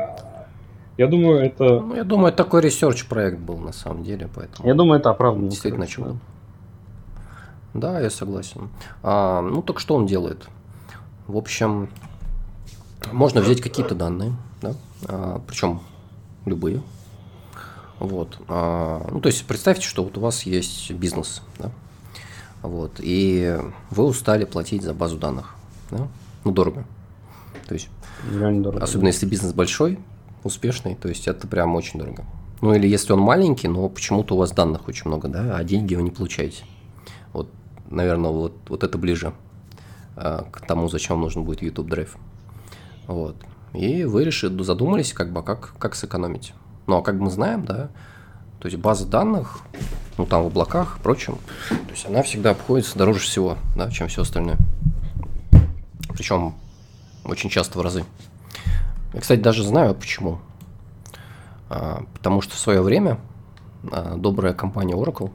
Я думаю, это... Ну, я думаю, это такой ресерч-проект был, на самом деле, поэтому... Я думаю, это оправданно. Действительно, чудо. Да, я согласен. А, ну, так что он делает? В общем, можно взять какие-то данные, да? А, причем любые. Вот. А, ну, то есть, представьте, что вот у вас есть бизнес, да? Вот. И вы устали платить за базу данных, да? Ну, дорого. То есть, дорого. Особенно, если бизнес большой, успешный, то есть это прям очень дорого. Ну или если он маленький, но почему-то у вас данных очень много, да, а деньги вы не получаете. Вот, наверное, вот, вот это ближе э, к тому, зачем нужен будет YouTube Drive. Вот. И вы решили, задумались, как бы, как, как сэкономить. Ну, а как мы знаем, да, то есть база данных, ну там в облаках, прочем, то есть она всегда обходится дороже всего, да, чем все остальное. Причем очень часто в разы. Я, кстати, даже знаю, почему. А, потому что в свое время а, добрая компания Oracle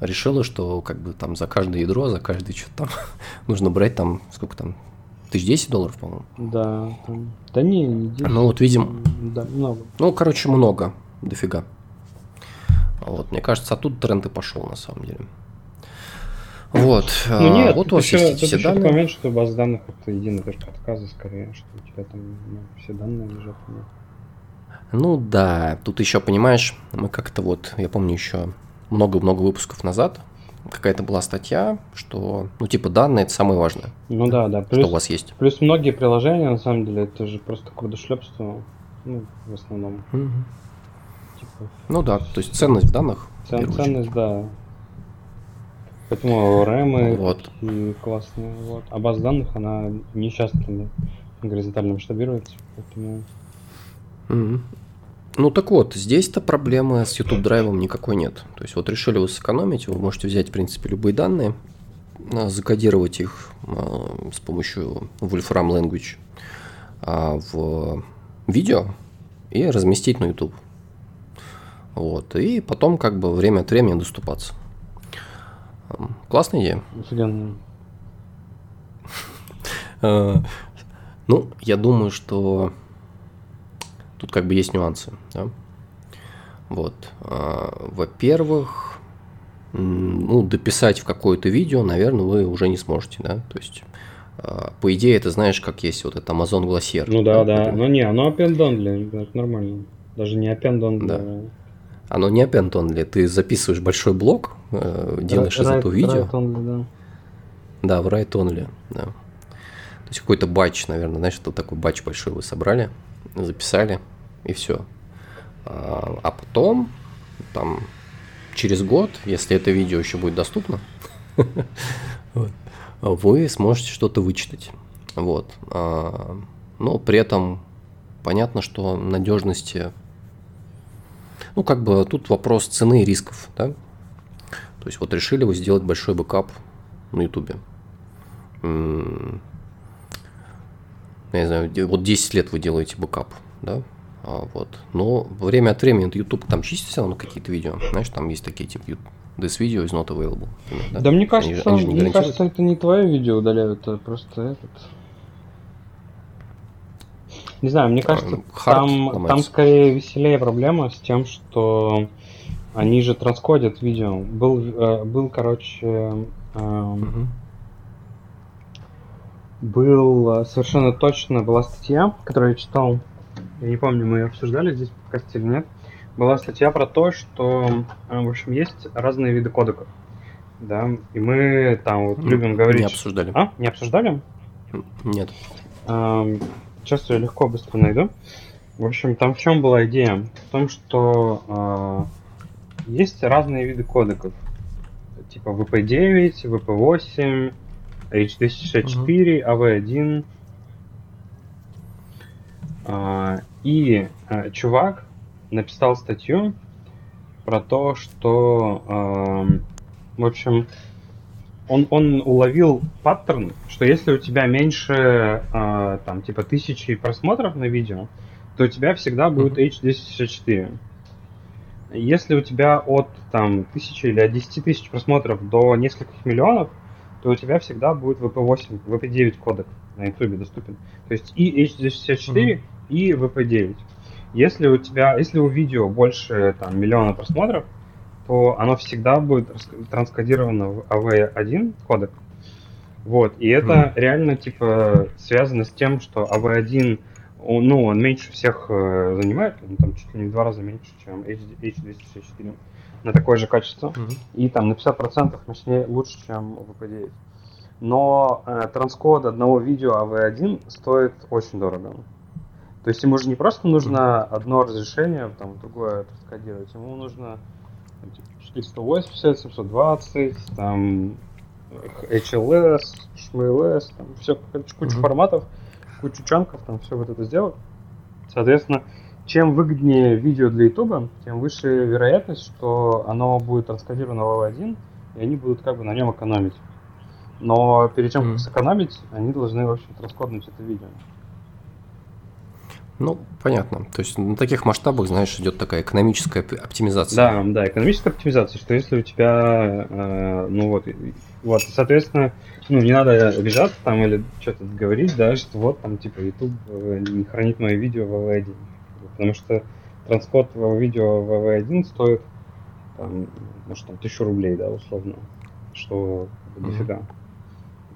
решила, что как бы там за каждое ядро, за каждый что-то там нужно брать там, сколько там, тысяча десять долларов, по-моему. Да, там, да не, не десять. Ну вот, видимо, да, много. Ну, короче, много, дофига. Вот, мне кажется, оттуда тренд и пошел, на самом деле. Вот, ну, нет, а, вот у вас еще, есть все данные. Момент, что база данных это единая точка отказа, скорее, что у тебя там, ну, все данные лежат. Ну да, тут еще, понимаешь, мы как-то вот, я помню еще много-много выпусков назад, какая-то была статья, что, ну типа данные это самое важное, ну, да, да. Плюс, что у вас есть. Плюс многие приложения, на самом деле, это же просто курдошлепство, ну, в основном. Угу. Типа, ну да, то есть ценность в данных. Цен, ценность, да. Поэтому рамы вот. И классные. Вот. А база данных, она не часто горизонтально масштабируется. Поэтому... Mm-hmm. Ну так вот, здесь-то проблемы с YouTube драйвом никакой нет. То есть вот решили вы сэкономить, вы можете взять, в принципе, любые данные, закодировать их а, с помощью Wolfram Language а, в видео и разместить на YouTube. Вот. И потом как бы время от времени доступаться. Классная идея. Офигенная. Ну, я думаю, что тут как бы есть нюансы. Да? Вот. Во-первых, ну, дописать в какое-то видео, наверное, вы уже не сможете, да. То есть, по идее, это знаешь, как есть вот этот Amazon Glossier. Ну да, да. Но не, оно append-only для это нормально. Даже не append-only для. Да. Оно не append-only, ты записываешь большой блок, делаешь right, из этого right видео. Right only, да. Да, в write only, да. То есть какой-то батч, наверное, знаешь, что такой батч большой вы собрали, записали и все. А потом, там, через год, если это видео еще будет доступно, вы сможете что-то вычитать. Вот. Но при этом понятно, что надежности, ну, как бы тут вопрос цены и рисков, да? То есть вот решили вы сделать большой бэкап на YouTube. Я не знаю, вот десять лет вы делаете бэкап, да? Вот. Но время от времени YouTube там чистит все равно какие-то видео. Знаешь, там есть такие типа This video is not available. Например, да? Да, мне кажется, они, они мне кажется, это не твое видео удаляют, это просто этот. Не знаю, мне кажется, там, там скорее веселее проблема с тем, что они же транскодят видео. Был, был короче, угу. был совершенно точно была статья, которую я читал. Я не помню, мы ее обсуждали здесь в подкасте или нет. Была статья про то, что, в общем, есть разные виды кодеков. Да, и мы там вот любим говорить... Не обсуждали. А? Не обсуждали? Нет. Сейчас я легко, быстро найду. В общем, там в чем была идея? В том, что э, есть разные виды кодеков. Типа ви пи девять, ви пи восемь, эйч двести шестьдесят четыре, эй ви один. Uh, и uh, чувак написал статью про то, что, uh, в общем, он, он уловил паттерн, что если у тебя меньше, uh, там, типа, тысячи просмотров на видео, то у тебя всегда будет эйч двести шестьдесят четыре. Если у тебя от, там, тысячи или от десяти тысяч просмотров до нескольких миллионов, то у тебя всегда будет ви пи восемь, ви пи девять кодек на YouTube доступен. То есть и эйч двести шестьдесят четыре, и ви пи девять. Если у тебя, если у видео больше там, миллиона просмотров, то оно всегда будет транскодировано в эй ви один кодек. Вот. И это mm-hmm. реально типа связано с тем, что эй ви один, он, ну, он меньше всех э, занимает, он там чуть ли не в два раза меньше, чем эйч двести шестьдесят четыре на такое же качество. Mm-hmm. И там на пятьдесят процентов мощнее, лучше, чем ви пи девять. Но э, транскод одного видео эй ви один стоит очень дорого. То есть ему же не просто нужно одно разрешение, там, другое транскодировать, ему нужно четыреста восемьдесят, семьсот двадцать, там, эйч эл эс, эм эл эс, там, все, кучу форматов, кучу чанков, там, все вот это сделать. Соответственно, чем выгоднее видео для YouTube, тем выше вероятность, что оно будет транскодировано в эй ви один, и они будут как бы на нем экономить. Но перед тем, как сэкономить, они должны, в общем, транскоднуть это видео. Ну, понятно. То есть на таких масштабах, знаешь, идет такая экономическая оптимизация. Да, да, экономическая оптимизация, что если у тебя, э, ну вот, вот, соответственно, ну, не надо обижаться там или что-то говорить, да, что вот там, типа, YouTube не хранит мои видео в эй ви один. Потому что транскод видео в эй ви один стоит, там, может, там, тысячу рублей, да, условно, что дофига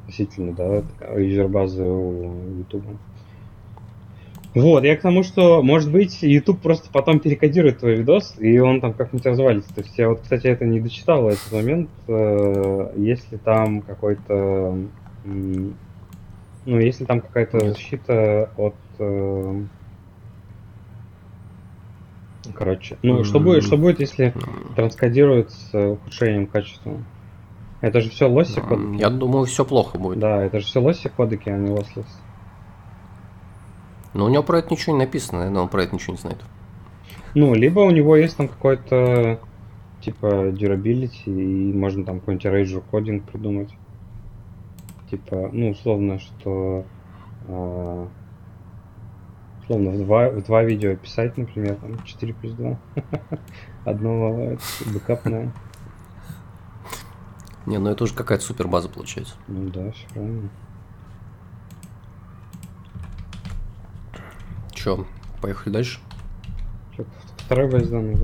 относительно, да, юзербазы у YouTube. Вот, я к тому, что, может быть, YouTube просто потом перекодирует твой видос, и он там как-нибудь развалится. То есть я вот, кстати, это не дочитал, этот момент, если там какой-то, ну, если там какая-то защита от, короче, ну, что будет, что будет, если транскодирует с ухудшением качества? Это же все лоси кодеки. Я думаю, все плохо будет. Да, это же все лоси кодеки, а не лослес. Но у него про это ничего не написано, наверное, он про это ничего не знает. Ну, либо у него есть там какой-то, типа, durability, и можно там какой-нибудь erasure кодинг придумать. Типа, ну, условно, что... Э, условно, в два, в два видео писать, например, там, четыре плюс два. Одно бэкапное. Не, ну это уже какая-то супербаза получается. Ну да, все правильно. Че, поехали дальше? Че, второй байздан, да?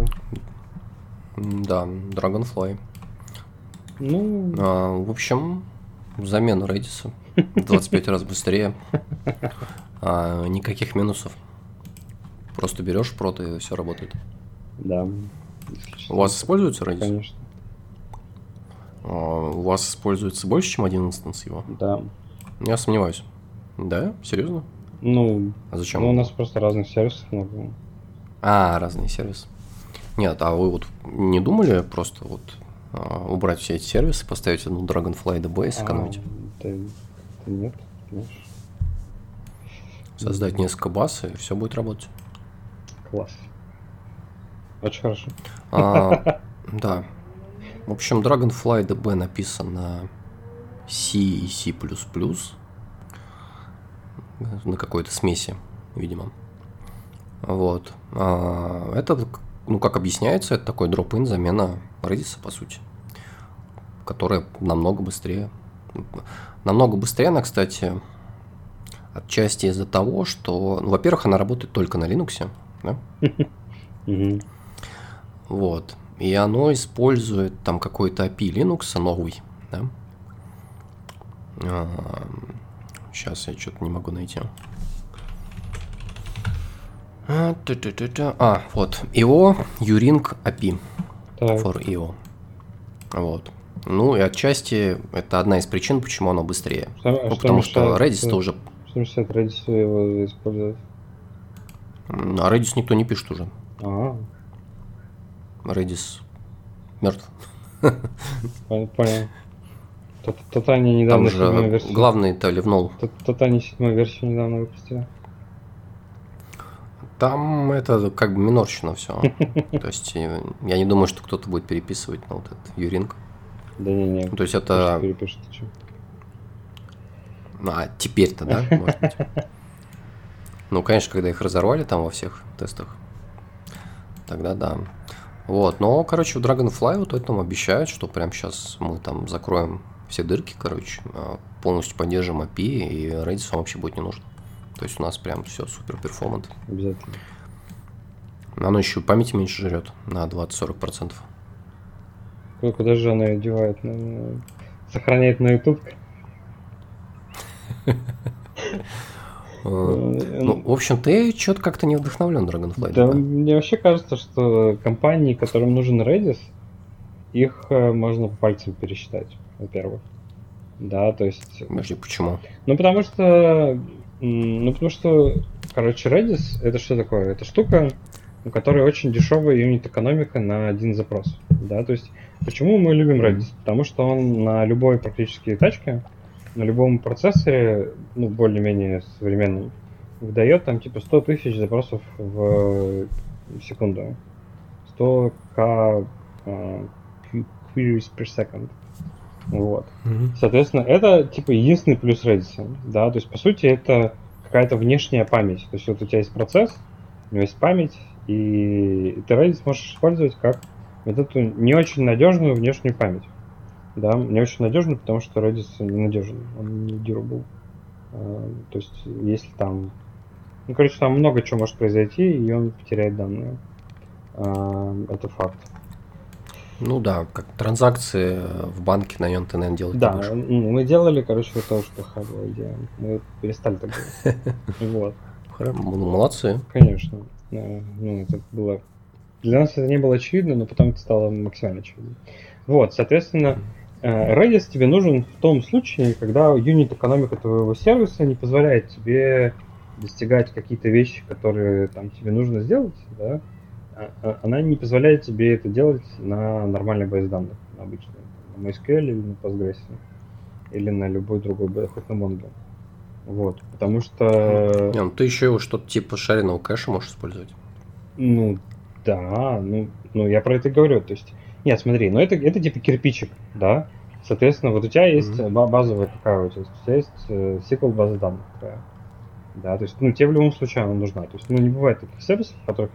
Да, Dragonfly. Ну... А, в общем, замена Redis. двадцать пять раз быстрее. А, никаких минусов. Просто берешь прот и все работает. Да. У вас используется Redis? Конечно. у вас используется больше, чем один инстанс его? Да. Я сомневаюсь. Да? Серьезно? Ну, а зачем? Ну, у нас просто разных сервисов много. А, разные сервисы. Нет, а вы вот не думали просто вот а, убрать все эти сервисы, поставить одну Dragonfly ди би и, сэкономить? А, да, да нет, нет. Создать несколько баз, и все будет работать. Класс. Очень хорошо. А, да. В общем, Dragonfly ди би написан на C и C++. На какой-то смеси, видимо. Вот. А, это, ну, как объясняется, это такой дроп-ин, замена Redis, по сути. Которая намного быстрее. Намного быстрее она, кстати, отчасти из-за того, что... Ну, во-первых, она работает только на Linux, да? Вот. И оно использует там какой-то эй пи ай Linux новый, да? Сейчас я что-то не могу найти. А, вот. ай о uRing эй пи ай for ай о. Вот. Ну и отчасти это одна из причин, почему оно быстрее. А, ну, что потому мешает, что Redis тоже... Что мешает Redis его использовать? А Redis никто не пишет уже. А-а-а. Redis мертв. Понял. Татани недавно седьмую версию. Главный-то ливнул. Татани седьмую версию недавно выпустили. Там это как бы минорщина все. То есть я не думаю, что кто-то будет переписывать на вот этот uRing. Да не, не. То есть это... А, теперь-то, да? Может быть. Ну, конечно, когда их разорвали там во всех тестах, тогда да. Вот, но, короче, в Dragonfly вот этому обещают, что прямо сейчас мы там закроем все дырки, короче, полностью поддержим эй пи ай, и Redis вам вообще будет не нужен. То есть у нас прям все супер перформант. Обязательно. Оно еще памяти меньше жрет на двадцать-сорок процентов. Куда же оно ее девает? Сохраняет на YouTube? Ну, в общем-то, я что-то как-то не вдохновлен Dragonfly. Да, да, мне вообще кажется, что компании, которым нужен Redis, их можно пальцем пересчитать, во-первых. Да, то есть... Подожди, почему? Ну, потому что... Ну, потому что, короче, Redis — это что такое? Это штука, у которой очень дешевая юнит-экономика на один запрос. Да, то есть, почему мы любим Redis? Потому что он на любой практически тачке, на любом процессоре, ну, более-менее современном, выдает там типа сто тысяч запросов в секунду. сто тысяч uh, queries per second. Вот. Mm-hmm. Соответственно, это типа единственный плюс Redis. Да, то есть, по сути, это какая-то внешняя память. То есть, вот у тебя есть процесс, у него есть память, и ты Redis можешь использовать как вот эту не очень надежную внешнюю память. Да, не очень надежно, потому что Redis ненадежен, он не durable. То есть, если там... Ну, короче, там много чего может произойти, и он потеряет данные. Это факт. Ну да, как транзакции в банке на нем ты, наверное, делать да, не можешь. Да, мы делали, короче, вот то, что плохая идея. Мы перестали так делать. Молодцы. Конечно. Ну, это было... Для нас это не было очевидно, но потом это стало максимально очевидно. Вот, соответственно, Redis тебе нужен в том случае, когда юнит-экономика твоего сервиса не позволяет тебе достигать какие-то вещи, которые там тебе нужно сделать, да? Она не позволяет тебе это делать на нормальной базе данных, на обычной, на MySQL или на Postgres, или на любой другой базе, хоть на Mongo. Вот, потому что... Не, ну ты еще его что-то типа шариного кэша можешь использовать. Ну, да, ну, ну я про это говорю, то есть... Нет, смотри, но ну это, это типа кирпичик, да? Соответственно, вот у тебя есть mm-hmm. базовая какая у тебя есть, у тебя есть э, сиквел база данных твоя. Да, то есть, ну, тебе в любом случае она нужна. То есть, ну, не бывает таких сервисов, которых,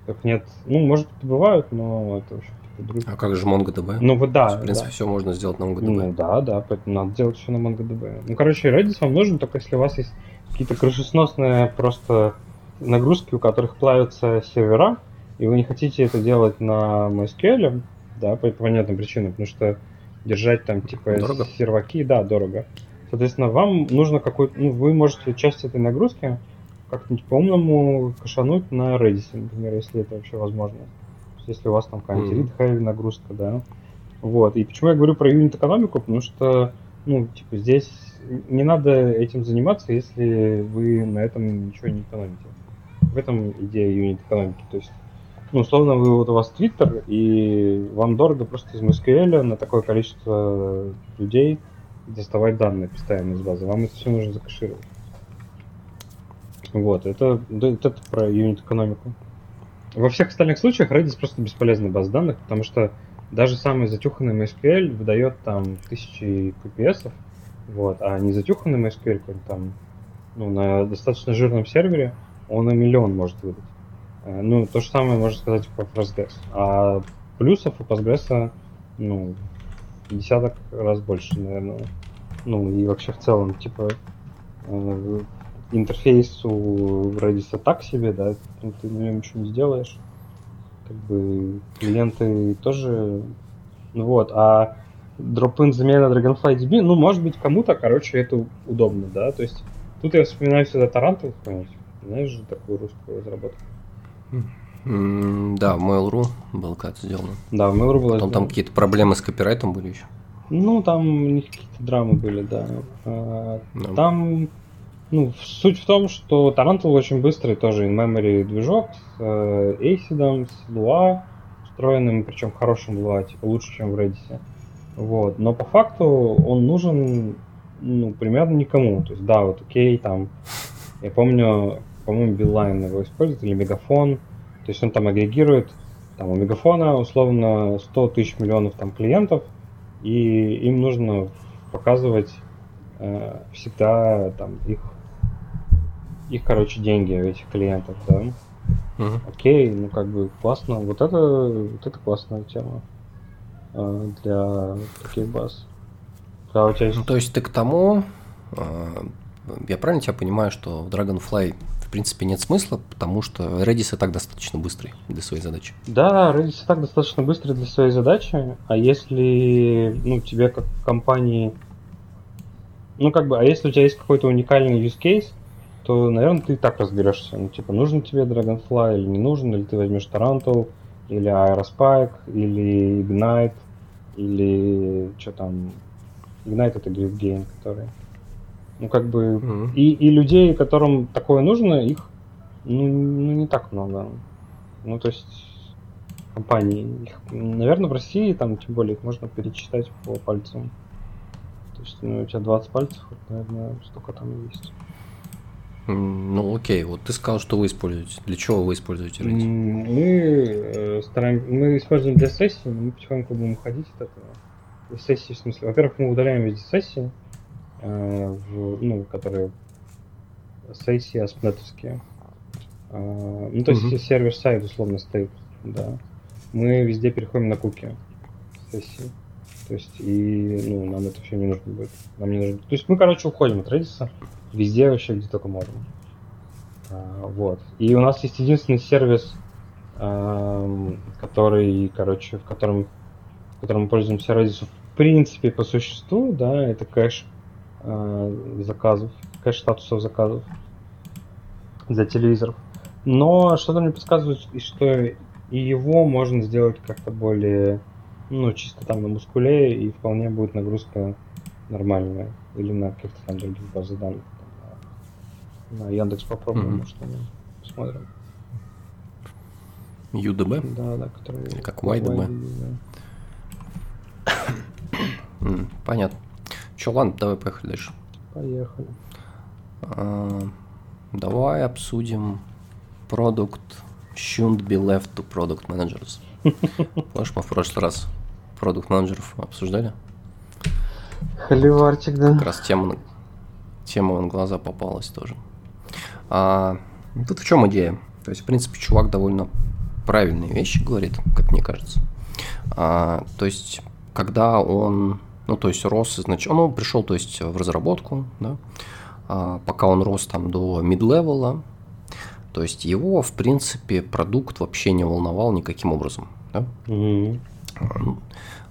которых нет. Ну, может, это бывают, но это вообще другое. А как же MongoDB? Ну, вот да. То есть, в принципе, да. Все можно сделать на MongoDB. Ну, да, да, поэтому надо делать все на MongoDB. Ну, короче, Redis вам нужен только если у вас есть какие-то крышесносные просто нагрузки, у которых плавятся сервера, и вы не хотите это делать на MySQL, да, по понятным причинам, потому что держать там типа дорого. Серваки, да, дорого. Соответственно, вам нужно какой-то, ну, вы можете часть этой нагрузки как-нибудь по-умному кашануть на Redis, например, если это вообще возможно. То есть, если у вас там какая-нибудь read-heavy нагрузка, да, Вот. И почему я говорю про юнит-экономику? Потому что, ну, типа, здесь не надо этим заниматься, если вы на этом ничего не экономите. В этом идея юнит-экономики. То есть, ну, условно, вы, вот у вас Twitter, и вам дорого просто из MySQL на такое количество людей доставать данные постоянно из базы. Вам это все нужно закэшировать. Вот, это, это про юнит-экономику. Во всех остальных случаях Redis просто бесполезна база данных, потому что даже самый затюханный MySQL выдает там тысячи кей пи эс, вот, а не затюханный MySQL, как там, ну, на достаточно жирном сервере, он и миллион может выдать. Ну, то же самое можно сказать про Postgres. А плюсов у Postgres, ну, десяток раз больше, наверное. Ну, и вообще в целом, типа, интерфейс у Redis так себе, да, ты на нем ничего не сделаешь. Как бы клиенты тоже. Ну вот, а дропин замена Dragonfly ди би, ну, может быть, кому-то, короче, это удобно, да. То есть тут я вспоминаю всегда Tarantool, знаешь же, такую русскую разработку. Mm, да, в Mail.ru было как-то сделано. Да, в Mail.ru было. Потом там какие-то проблемы с копирайтом были еще. Ну, там у них какие-то драмы были, да. А, yeah. Там, ну, суть в том, что Tarantool очень быстрый тоже in-memory движок с эйсидом, с Lua встроенным, причем хорошим Lua, типа лучше, чем в Redis. Вот. Но по факту он нужен, ну, примерно никому. То есть, да, вот окей, там, я помню, по-моему, Билайн его использует, или Мегафон. То есть он там агрегирует, там у Мегафона условно сто тысяч миллионов там клиентов, и им нужно показывать э, всегда там их, их, короче, деньги этих клиентов, да. Uh-huh. Окей, ну как бы классно. Вот это, вот это классная тема э, для таких баз. Да, у тебя есть... Ну, то есть ты к тому, э, я правильно тебя понимаю, что в Dragonfly в принципе нет смысла, потому что Redis и так достаточно быстрый для своей задачи. Да, Redis и так достаточно быстрый для своей задачи, а если, ну, тебе как компании, ну, как бы, а если у тебя есть какой-то уникальный use case, то, наверное, ты и так разберешься. Ну, типа, нужен тебе Dragonfly или не нужен, или ты возьмешь Tarantool, или Aerospike, или Ignite, или что там, Ignite — это GridGain, который... Ну, как бы, mm-hmm. и, и людей, которым такое нужно, их, ну, ну, не так много. Ну, то есть, компаний, их, наверное, в России, там, тем более, их можно перечитать по пальцам. То есть, ну, у тебя двадцать пальцев, вот, наверное, столько там есть. Mm, ну, окей, вот ты сказал, что вы используете. Для чего вы используете Redis? Mm, мы, э, стараем, мы используем для сессии, но мы потихоньку будем уходить от этого. Для сессии, в смысле, во-первых, мы удаляем везде сессии, В, ну, которые сессии аспнетовские. Uh, ну, то uh-huh. есть сервер-сайд условно стоит, да. Мы везде переходим на куки сессии. То есть, и, ну, нам это все не нужно будет. Нам не нужно... То есть мы, короче, уходим от Redis везде вообще, где только можем. Uh, вот. И у нас есть единственный сервис, uh, который, короче, в котором, в котором мы пользуемся Redis в принципе по существу, да, это кэш заказов, кэш статусов заказов для телевизоров. Но что-то мне подсказывает, что и его можно сделать как-то более, ну, чисто там на мускуле, и вполне будет нагрузка нормальная. Или на каких-то там других базах данных. На Яндекс попробуем, mm-hmm. может, посмотрим. ю ди би? Да, да, который... Или как уай ди би? Да. mm, понятно. Че, ладно, давай поехали дальше. Поехали. А, давай обсудим product shouldn't be left to product managers. Помнишь, мы в прошлый раз product менеджеров обсуждали? Холиварчик, да. Как раз тема, тема вон глаза попалась тоже. А, тут в чем идея? То есть, в принципе, чувак довольно правильные вещи говорит, как мне кажется. А, то есть, когда он... Ну, то есть рос, значит, он пришел, то есть, в разработку, да, а, пока он рос там до мид-левела, то есть его, в принципе, продукт вообще не волновал никаким образом, да? Mm-hmm.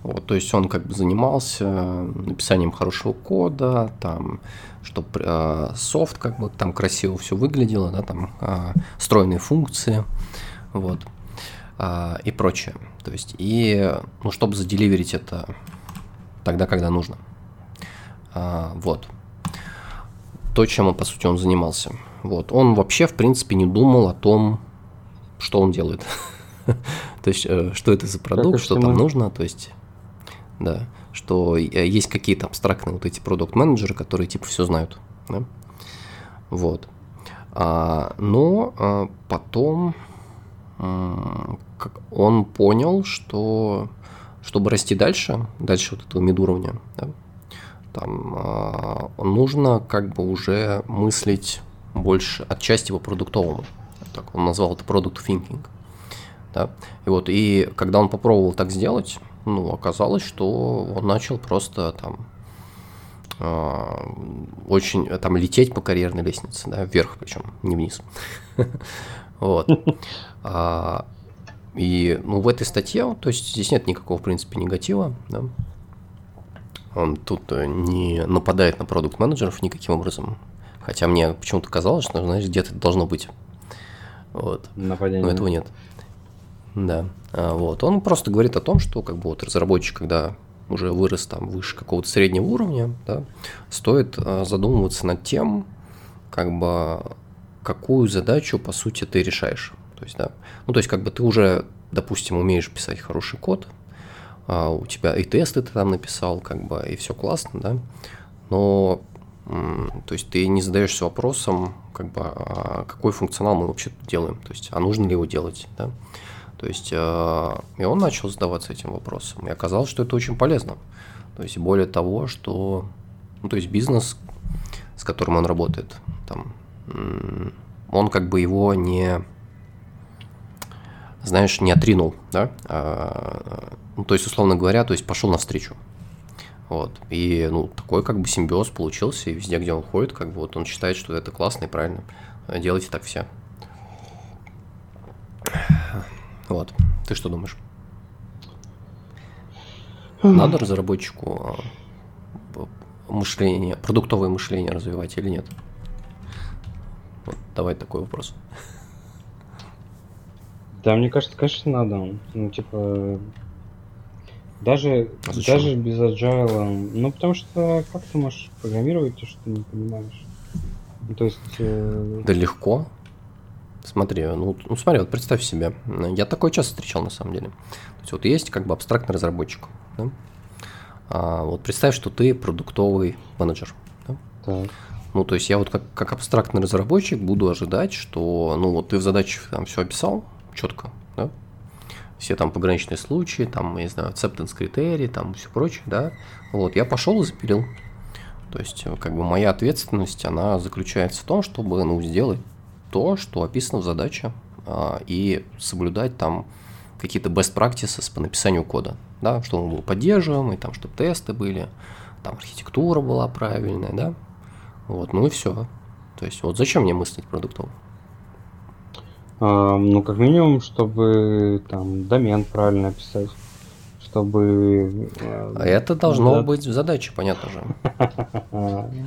Вот, то есть он как бы занимался написанием хорошего кода, там, чтобы а, софт как бы там красиво все выглядело, да, там а, стройные функции, вот. а, и прочее. То есть, и, ну, чтобы заделиверить это тогда, когда нужно. А, вот. То, чем, по сути, он занимался. Вот. Он вообще, в принципе, не думал о том, что он делает. То есть, что это за продукт, что там нужно, то есть, да, что есть какие-то абстрактные вот эти продукт-менеджеры, которые типа все знают, да? Вот. А, но а, потом а, он понял, что чтобы расти дальше, дальше вот этого мид-уровня, да, там а, нужно как бы уже мыслить больше отчасти по продуктовому. Так он назвал это product thinking. Да? И вот, и когда он попробовал так сделать, ну, оказалось, что он начал просто там э, очень там лететь по карьерной лестнице, да, вверх, причем не вниз. Вот. А, и, ну, в этой статье, то есть, здесь нет никакого, в принципе, негатива, да? Он тут не нападает на продукт-менеджеров никаким образом. Хотя мне почему-то казалось, что, знаешь, где-то это должно быть. Вот. Нападение. Но этого нет. Да, вот, он просто говорит о том, что как бы вот разработчик, когда уже вырос там выше какого-то среднего уровня, да, стоит задумываться над тем, как бы, какую задачу, по сути, ты решаешь. То есть, да, ну, то есть, как бы ты уже, допустим, умеешь писать хороший код, у тебя и тесты ты там написал, как бы, и все классно, да, но, то есть, ты не задаешься вопросом, как бы, а какой функционал мы вообще делаем, то есть, а нужно ли его делать, да. То есть, э, и он начал задаваться этим вопросом, и оказалось, что это очень полезно. То есть, более того, что, ну, то есть, бизнес, с которым он работает, там, он как бы его не, знаешь, не отринул, да, а, ну, то есть, условно говоря, то есть, пошел навстречу. Вот, и, ну, такой как бы симбиоз получился, и везде, где он ходит, как бы вот он считает, что это классно и правильно, делайте так все. Вот. Ты что думаешь? Надо разработчику мышление, продуктовое мышление развивать или нет? Вот, давай такой вопрос. Да, мне кажется, конечно, надо. Ну, типа, даже, а даже без Agile. Ну, потому что как ты можешь программировать то, что ты не понимаешь? То есть... Э... Да легко. Смотри, ну, ну смотри, вот представь себе, я такое часто встречал на самом деле. То есть вот есть как бы абстрактный разработчик, да? А, вот представь, что ты продуктовый менеджер, да? Да. Ну то есть я вот как, как абстрактный разработчик буду ожидать, что, ну вот ты в задаче там все описал четко, да? Все там пограничные случаи, там, я не знаю, acceptance критерии, там все прочее, да? Вот, я пошел и запилил. То есть как бы моя ответственность, она заключается в том, чтобы, ну, сделать то, что описано в задаче, и соблюдать там какие-то best practices по написанию кода, да, чтобы мы его поддерживаем, и там, чтобы тесты были, там архитектура была правильная, да, вот, ну и все. То есть вот зачем мне мыслить продуктово? А, ну, как минимум, чтобы там домен правильно описать, чтобы... Это должно да. быть в задаче, понятно же.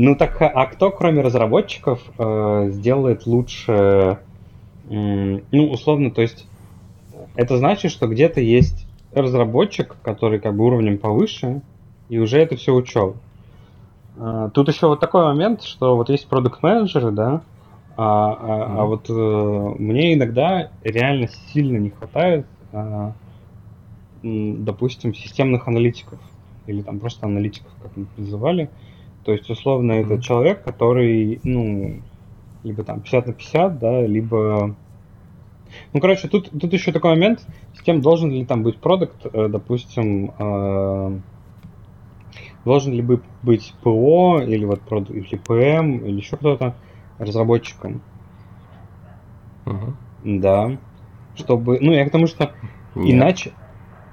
Ну так, а кто, кроме разработчиков, э, сделает лучше, э, ну, условно, то есть, это значит, что где-то есть разработчик, который как бы уровнем повыше, и уже это все учел. Э, тут еще вот такой момент, что вот есть продукт-менеджеры, да, а, а, mm-hmm. а вот э, мне иногда реально сильно не хватает, э, допустим, системных аналитиков, или там просто аналитиков, как мы называли. То есть, условно, mm-hmm. это человек, который, ну, либо там пятьдесят на пятьдесят, да, либо... Ну, короче, тут, тут еще такой момент, с тем, должен ли там быть продукт, допустим, э... должен ли бы быть ПО, или вот продукт, или ПМ, или еще кто-то разработчиком. Mm-hmm. Да. Чтобы... Ну, я к тому, что Нет. иначе...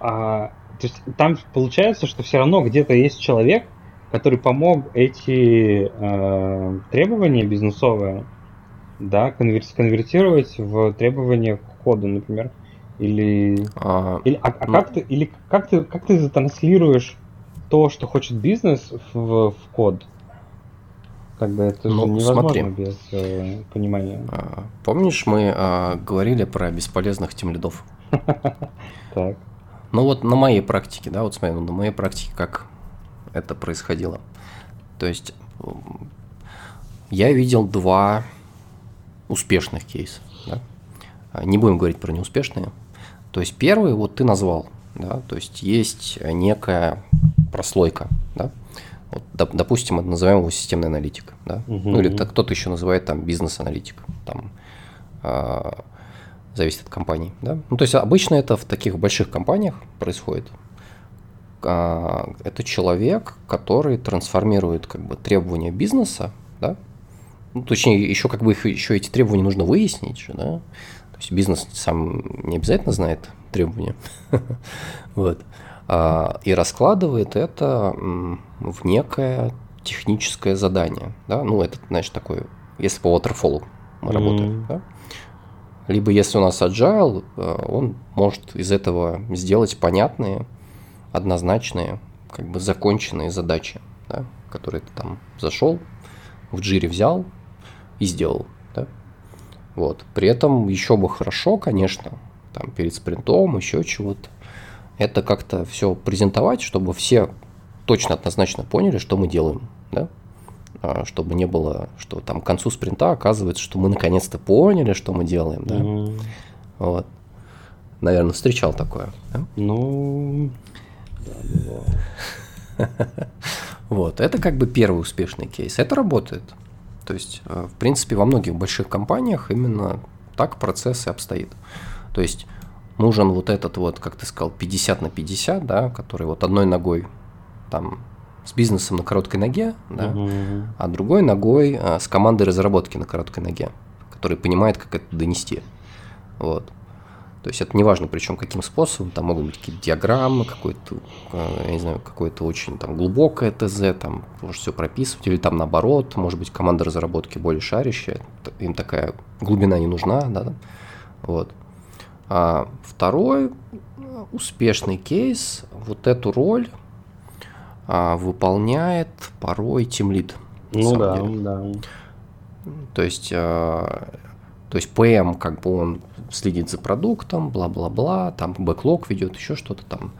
А... То есть, там получается, что все равно где-то есть человек, который помог эти э, требования бизнесовые, да, конвер- конвертировать в требования к коду, например, или, а, или а, а ну... как ты, или как ты, как ты затранслируешь то, что хочет бизнес в, в код? Как бы это ну, же невозможно смотри. без э, понимания. А, помнишь, мы а, говорили про бесполезных тимлидов? Так. Ну вот на моей практике, да, вот смотри, на моей практике как это происходило. То есть я видел два успешных кейса. Да? Не будем говорить про неуспешные. То есть первый вот ты назвал, да, то есть есть некая прослойка, да. Вот, допустим, это назовем его системный аналитик, да? Угу. Ну или кто-то еще называет там бизнес-аналитик, там, э, зависит от компании, да? Ну, то есть обычно это в таких больших компаниях происходит. Э, это человек, который трансформирует как бы требования бизнеса, да? Ну, точнее, еще как бы их, еще эти требования нужно выяснить, да? То есть бизнес сам не обязательно знает требования, вот. И раскладывает это в некое техническое задание. Да? Ну, это, значит, такое, если по waterfall мы mm-hmm. работаем. Да? Либо если у нас agile, он может из этого сделать понятные, однозначные, как бы законченные задачи, да? Которые ты там зашел, в джире взял и сделал. Да? Вот. При этом еще бы хорошо, конечно, там, перед спринтом, еще чего-то. Это как-то все презентовать, чтобы все точно, однозначно поняли, что мы делаем, да? Чтобы не было, что там к концу спринта оказывается, что мы наконец-то поняли, что мы делаем, да? Mm-hmm. Вот. Наверное, встречал такое. Да? Ну, да, да. Вот, это как бы первый успешный кейс. Это работает. То есть, в принципе, во многих больших компаниях именно так процесс и обстоит. То есть нужен вот этот вот, как ты сказал, пятьдесят на пятьдесят, да, который вот одной ногой там с бизнесом на короткой ноге, да, mm-hmm. а другой ногой а, с командой разработки на короткой ноге, который понимает, как это донести. Вот. То есть это неважно, причем каким способом, там могут быть какие-то диаграммы, какое-то, я не знаю, какое-то очень там глубокое ТЗ, там может все прописывать, или там наоборот, может быть, команда разработки более шарящая, им такая глубина не нужна, да, вот. А второй успешный кейс, вот эту роль а, выполняет порой тимлид. Ну да, да. То есть, а, то есть пэ эм как бы он следит за продуктом, бла-бла-бла, там бэклог ведет, еще что-то там.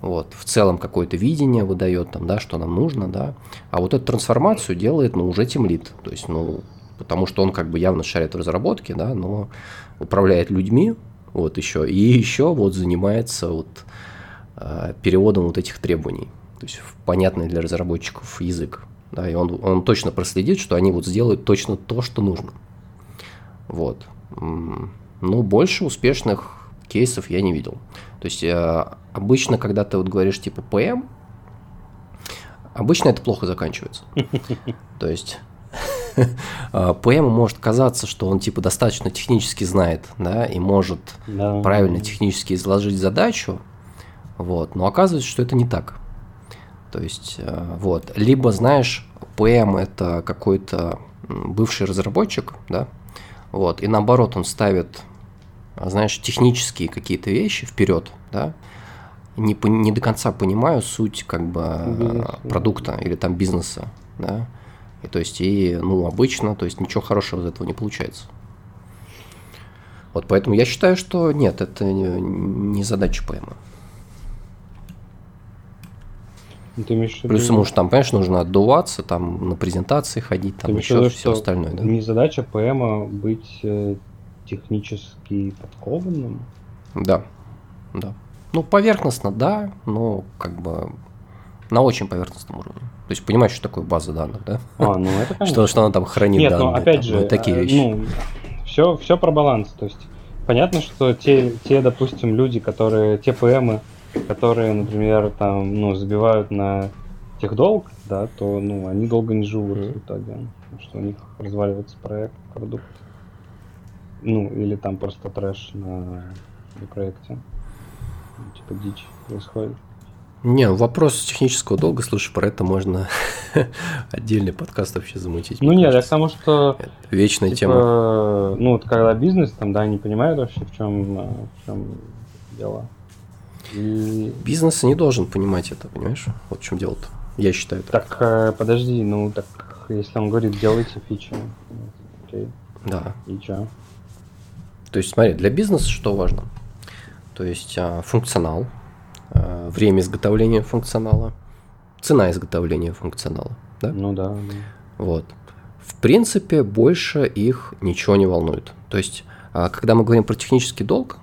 Вот, в целом какое-то видение выдает там, да, что нам нужно, да. А вот эту трансформацию делает, ну, уже тимлид. То есть, ну, потому что он как бы явно шарит в разработке, да, но управляет людьми. Вот еще. И еще вот занимается вот, э, переводом вот этих требований, то есть в понятный для разработчиков язык. Да, и он, он точно проследит, что они вот сделают точно то, что нужно. Вот. Ну, больше успешных кейсов я не видел. То есть э, обычно, когда ты вот говоришь типа пэ эм, обычно это плохо заканчивается. То есть пэ эм может казаться, что он типа достаточно технически знает, да, и может да. правильно технически изложить задачу, вот, но оказывается, что это не так. То есть, вот, либо, знаешь, пэ эм это какой-то бывший разработчик, да, вот, и наоборот он ставит, знаешь, технические какие-то вещи вперед, да, не, по, не до конца понимаю суть как бы продукта или там бизнеса, да. И, то есть, и, ну, обычно, то есть, ничего хорошего из этого не получается. Вот поэтому я считаю, что нет, это не задача пэ эм. Ты имеешь, плюс ему же там, понимаешь, нужно отдуваться, там, на презентации ходить, там, еще думаешь, все остальное. Да? Не задача пэ эм быть э, технически подкованным? Да, да. Ну, поверхностно, да, но как бы на очень поверхностном уровне. То есть понимаешь, что такое база данных, да? А, ну это понятно. Что, что она там хранит Нет, данные, ну, опять там, же, вот такие вещи. Ну, все, все про баланс. То есть понятно, что те, те, допустим, люди, которые, те пэ эм, которые, например, там, ну, забивают на техдолг, да, то, ну, они долго не живут mm-hmm. в итоге, потому что у них разваливается проект, продукт. Ну, или там просто трэш на, на проекте. Типа дичь происходит. Не, вопрос технического долга, слушай, про это можно отдельный подкаст вообще замутить. Ну нет, я потому что вечная типа, тема. Ну вот когда бизнес там, да, не понимают вообще, в чем, в чем дело. И... бизнес не должен понимать это, понимаешь? Вот в чем дело-то, я считаю. Так, так подожди, ну так их, если он говорит, делайте фичи. Окей. Да. И чё? То есть, смотри, для бизнеса что важно? То есть функционал, время изготовления функционала, цена изготовления функционала. Да? Ну да. Вот. В принципе, больше их ничего не волнует. То есть, когда мы говорим про технический долг,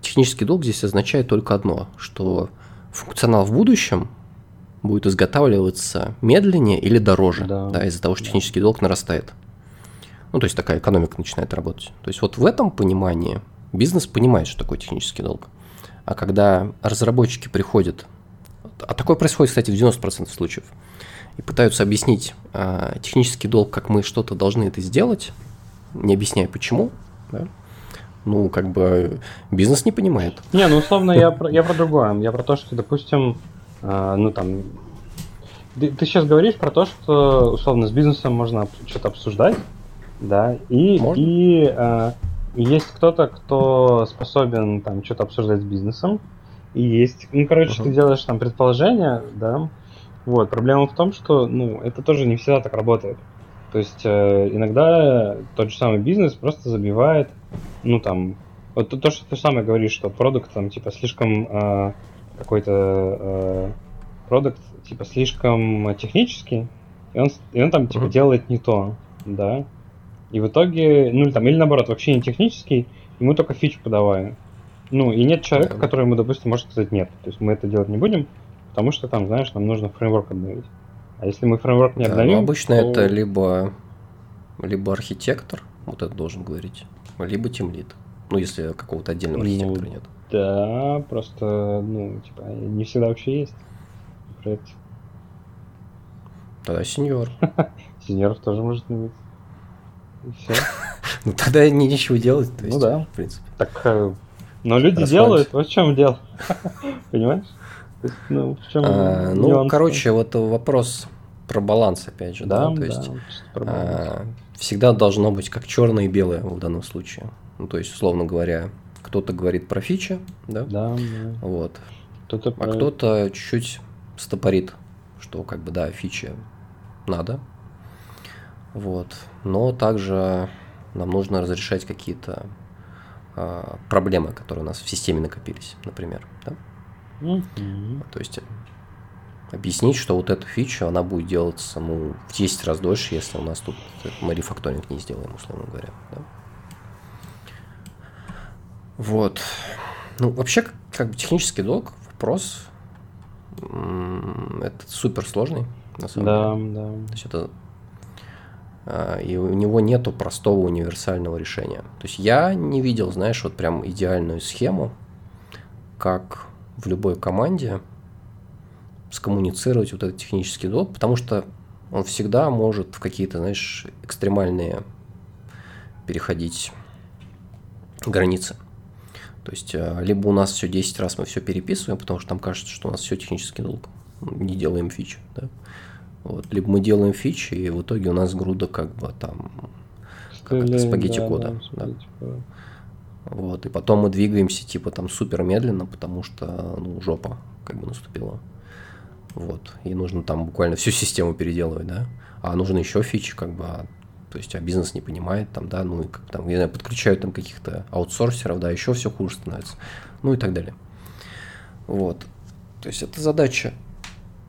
технический долг здесь означает только одно, что функционал в будущем будет изготавливаться медленнее или дороже, да. Да, из-за того, что технический долг нарастает. Ну, то есть такая экономика начинает работать. То есть вот в этом понимании бизнес понимает, что такое технический долг. А когда разработчики приходят, а такое происходит, кстати, в девяносто процентов случаев, и пытаются объяснить а, технический долг, как мы что-то должны это сделать, не объясняя почему, да? Ну, как бы бизнес не понимает. Не, ну, условно, я про, я про другое. Я про то, что, допустим, э, ну, там, ты, ты сейчас говоришь про то, что, условно, с бизнесом можно что-то обсуждать, да, и, и э, есть кто-то, кто способен, там, что-то обсуждать с бизнесом, и есть, ну, короче, угу. ты делаешь, там, предположение, да, вот, проблема в том, что, ну, это тоже не всегда так работает. То есть э, иногда тот же самый бизнес просто забивает, ну там, вот то, что ты сам говоришь, что продукт там типа слишком э, какой-то продукт э, типа слишком технический, и он, и он там типа mm-hmm. делает не то, да, и в итоге, ну там, или наоборот, вообще не технический, ему только фичу подавая. Ну и нет человека, mm-hmm. который ему, допустим, может сказать нет, то есть мы это делать не будем, потому что там, знаешь, нам нужно фреймворк обновить. А если мы фреймворк не обновим, да, ну, обычно то... это либо, либо архитектор, вот это должен говорить, либо тимлид. Ну, если какого-то отдельного архитектора ну, нет. Да, просто, ну, типа, не всегда вообще есть. Привет. Тогда сеньор. Сеньоров тоже может не быть. И все. Ну, тогда нечего делать, то есть, в принципе. Так, но люди делают, вот в чем дело. Понимаешь? Ну, в чем а, ну короче, вот вопрос про баланс, опять же, да, да? То да, есть а, всегда должно быть как черное и белое в данном случае. Ну, то есть, условно говоря, кто-то говорит про фичи, да, да, да. Вот. Кто-то а про... кто-то чуть-чуть стопорит, что как бы да, фичи надо, вот. Но также нам нужно разрешать какие-то а, проблемы, которые у нас в системе накопились, например, да? Mm-hmm. То есть объяснить, что вот эту фичу она будет делаться ну, в десять раз дольше, если у нас тут мы рефакторинг не сделаем, условно говоря. Да? Вот. Ну, вообще, как бы технический долг, вопрос м- это суперсложный, на самом да, деле. Да. То есть это, а, и у него нету простого универсального решения. То есть я не видел, знаешь, вот прям идеальную схему, как в любой команде скоммуницировать вот этот технический долг, потому что он всегда может в какие-то, знаешь, экстремальные переходить границы. То есть, либо у нас все десять раз мы все переписываем, потому что нам кажется, что у нас все технический долг, не делаем фичи, да? Вот. Либо мы делаем фичи, и в итоге у нас груда как бы там как спагетти кода. Да, да. Да. Вот, и потом мы двигаемся типа там супер медленно, потому что ну, жопа как бы наступила. Вот. И нужно там буквально всю систему переделывать, да. А нужно еще фичи, как бы, а, то есть а бизнес не понимает, там, да, ну и как там, не знаю, подключают там каких-то аутсорсеров, да, еще все хуже становится. Ну и так далее. Вот. То есть эта задача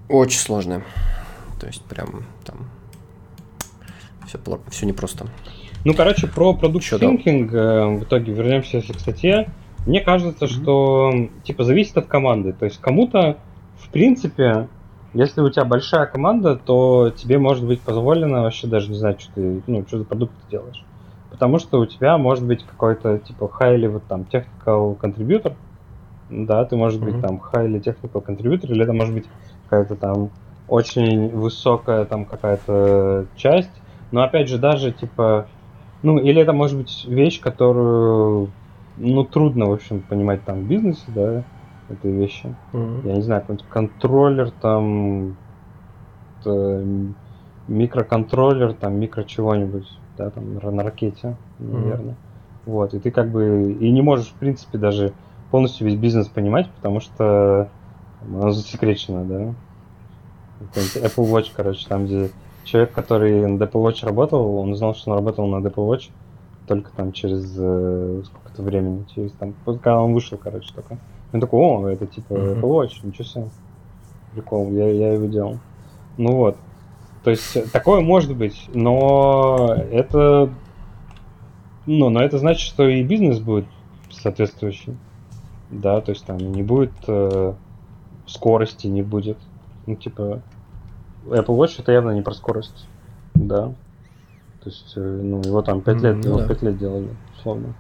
очень сложная. То есть, прям там все, все непросто. Ну, короче, про продукт thinking э, в итоге вернемся, если к статье. Мне кажется, mm-hmm. что типа зависит от команды. То есть кому-то, в принципе, если у тебя большая команда, то тебе может быть позволено вообще даже не знать, что ты, ну, что за продукт ты делаешь. Потому что у тебя может быть какой-то типа highly вот там technical contributor. Да, ты можешь mm-hmm. быть там highly technical contributor, или это может быть какая-то там очень высокая там какая-то часть. Но опять же, даже типа. Ну, или это может быть вещь, которую, ну, трудно, в общем, понимать там в бизнесе, да, этой вещи. Mm-hmm. Я не знаю, какой-нибудь контроллер, там, микроконтроллер, там, микро чего-нибудь, да, там, на ракете, наверное. Mm-hmm. Вот, и ты как бы, и не можешь, в принципе, даже полностью весь бизнес понимать, потому что оно засекречено, да. Apple Watch, короче, там, где человек, который на DPWatch работал, он узнал, что он работал на DPWatch только там через э, сколько-то времени, через там, когда он вышел, короче, только. Он такой, о, это типа mm-hmm. DPWatch, ничего себе. Прикол, я, я его делал. Ну вот. То есть такое может быть, но это, ну, но это значит, что и бизнес будет соответствующий. Да, то есть там не будет э, скорости, не будет. Ну, типа, Apple Watch это явно не про скорость. Да. То есть, э, ну, его там пять лет, mm-hmm, его да. пять лет делали, условно.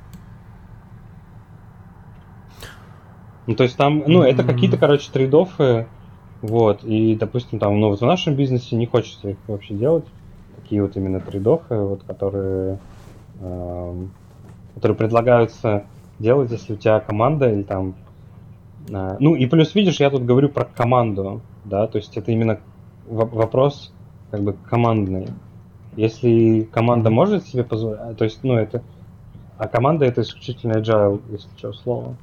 Ну, то есть там, ну, это mm-hmm. какие-то, короче, трейд-оффы. Вот, и, допустим, там, ну, вот в нашем бизнесе не хочется их вообще делать. Такие вот именно трейд-оффы, вот, которые, э, которые предлагаются делать, если у тебя команда или там... Э, ну, и плюс, видишь, я тут говорю про команду, да, то есть это именно в- вопрос, как бы, командный. Если команда может себе позволить, то есть, ну, это... А команда — это исключительно agile, если что, слово.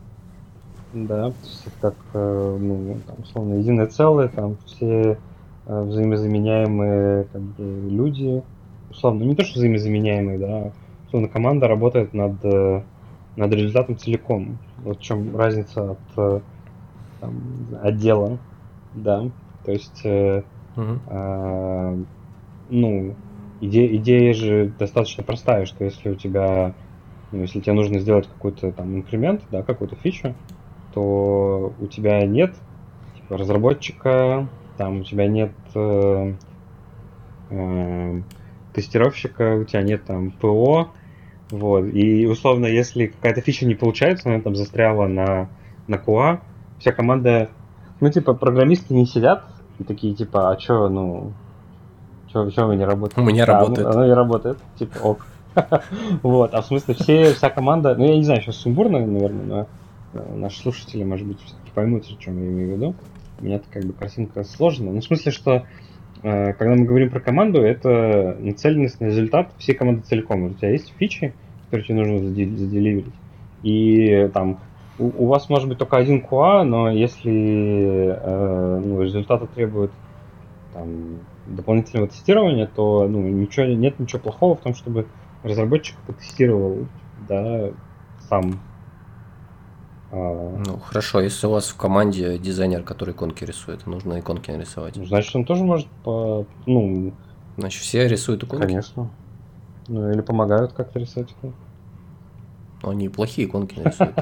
Да, то есть это как, ну, там, условно, единое целое, там все взаимозаменяемые, как бы, люди, условно, не то, что взаимозаменяемые, да, условно, команда работает над, над результатом целиком. Вот в чем разница от, там, отдела, да, то есть, uh-huh. а, ну, иде, идея же достаточно простая, что если у тебя, ну, если тебе нужно сделать какой-то там инкремент, да, какую-то фичу, то у тебя нет типа разработчика, там у тебя нет э, э, тестировщика, у тебя нет там ПО, вот, и условно, если какая-то фича не получается, она там застряла на, на кью эй, вся команда, ну, типа, программисты не сидят и такие, типа, а чё, ну, чё, чё вы не работаете? У меня да, работает. Оно, оно и работает, типа, ок. Вот, а в смысле, все, вся команда, ну, я не знаю, сейчас сумбурно, наверное, но наши слушатели, может быть, все-таки поймут, о чем я имею в виду. У меня-то как бы картинка сложная. Ну, в смысле, что э, когда мы говорим про команду, это нацеленность на результат всей команды целиком. У тебя есть фичи, которые тебе нужно заделиверить. И там у, у вас может быть только один кью эй, но если э, ну, результаты требуют там, дополнительного тестирования, то ну, ничего, нет ничего плохого в том, чтобы разработчик потестировал, да, сам. Ну, хорошо, если у вас в команде дизайнер, который иконки рисует, нужно иконки нарисовать. Значит, он тоже может по... Ну... Значит, все рисуют иконки? Конечно. Ну, или помогают как-то рисовать иконки. Но они плохие иконки нарисуют.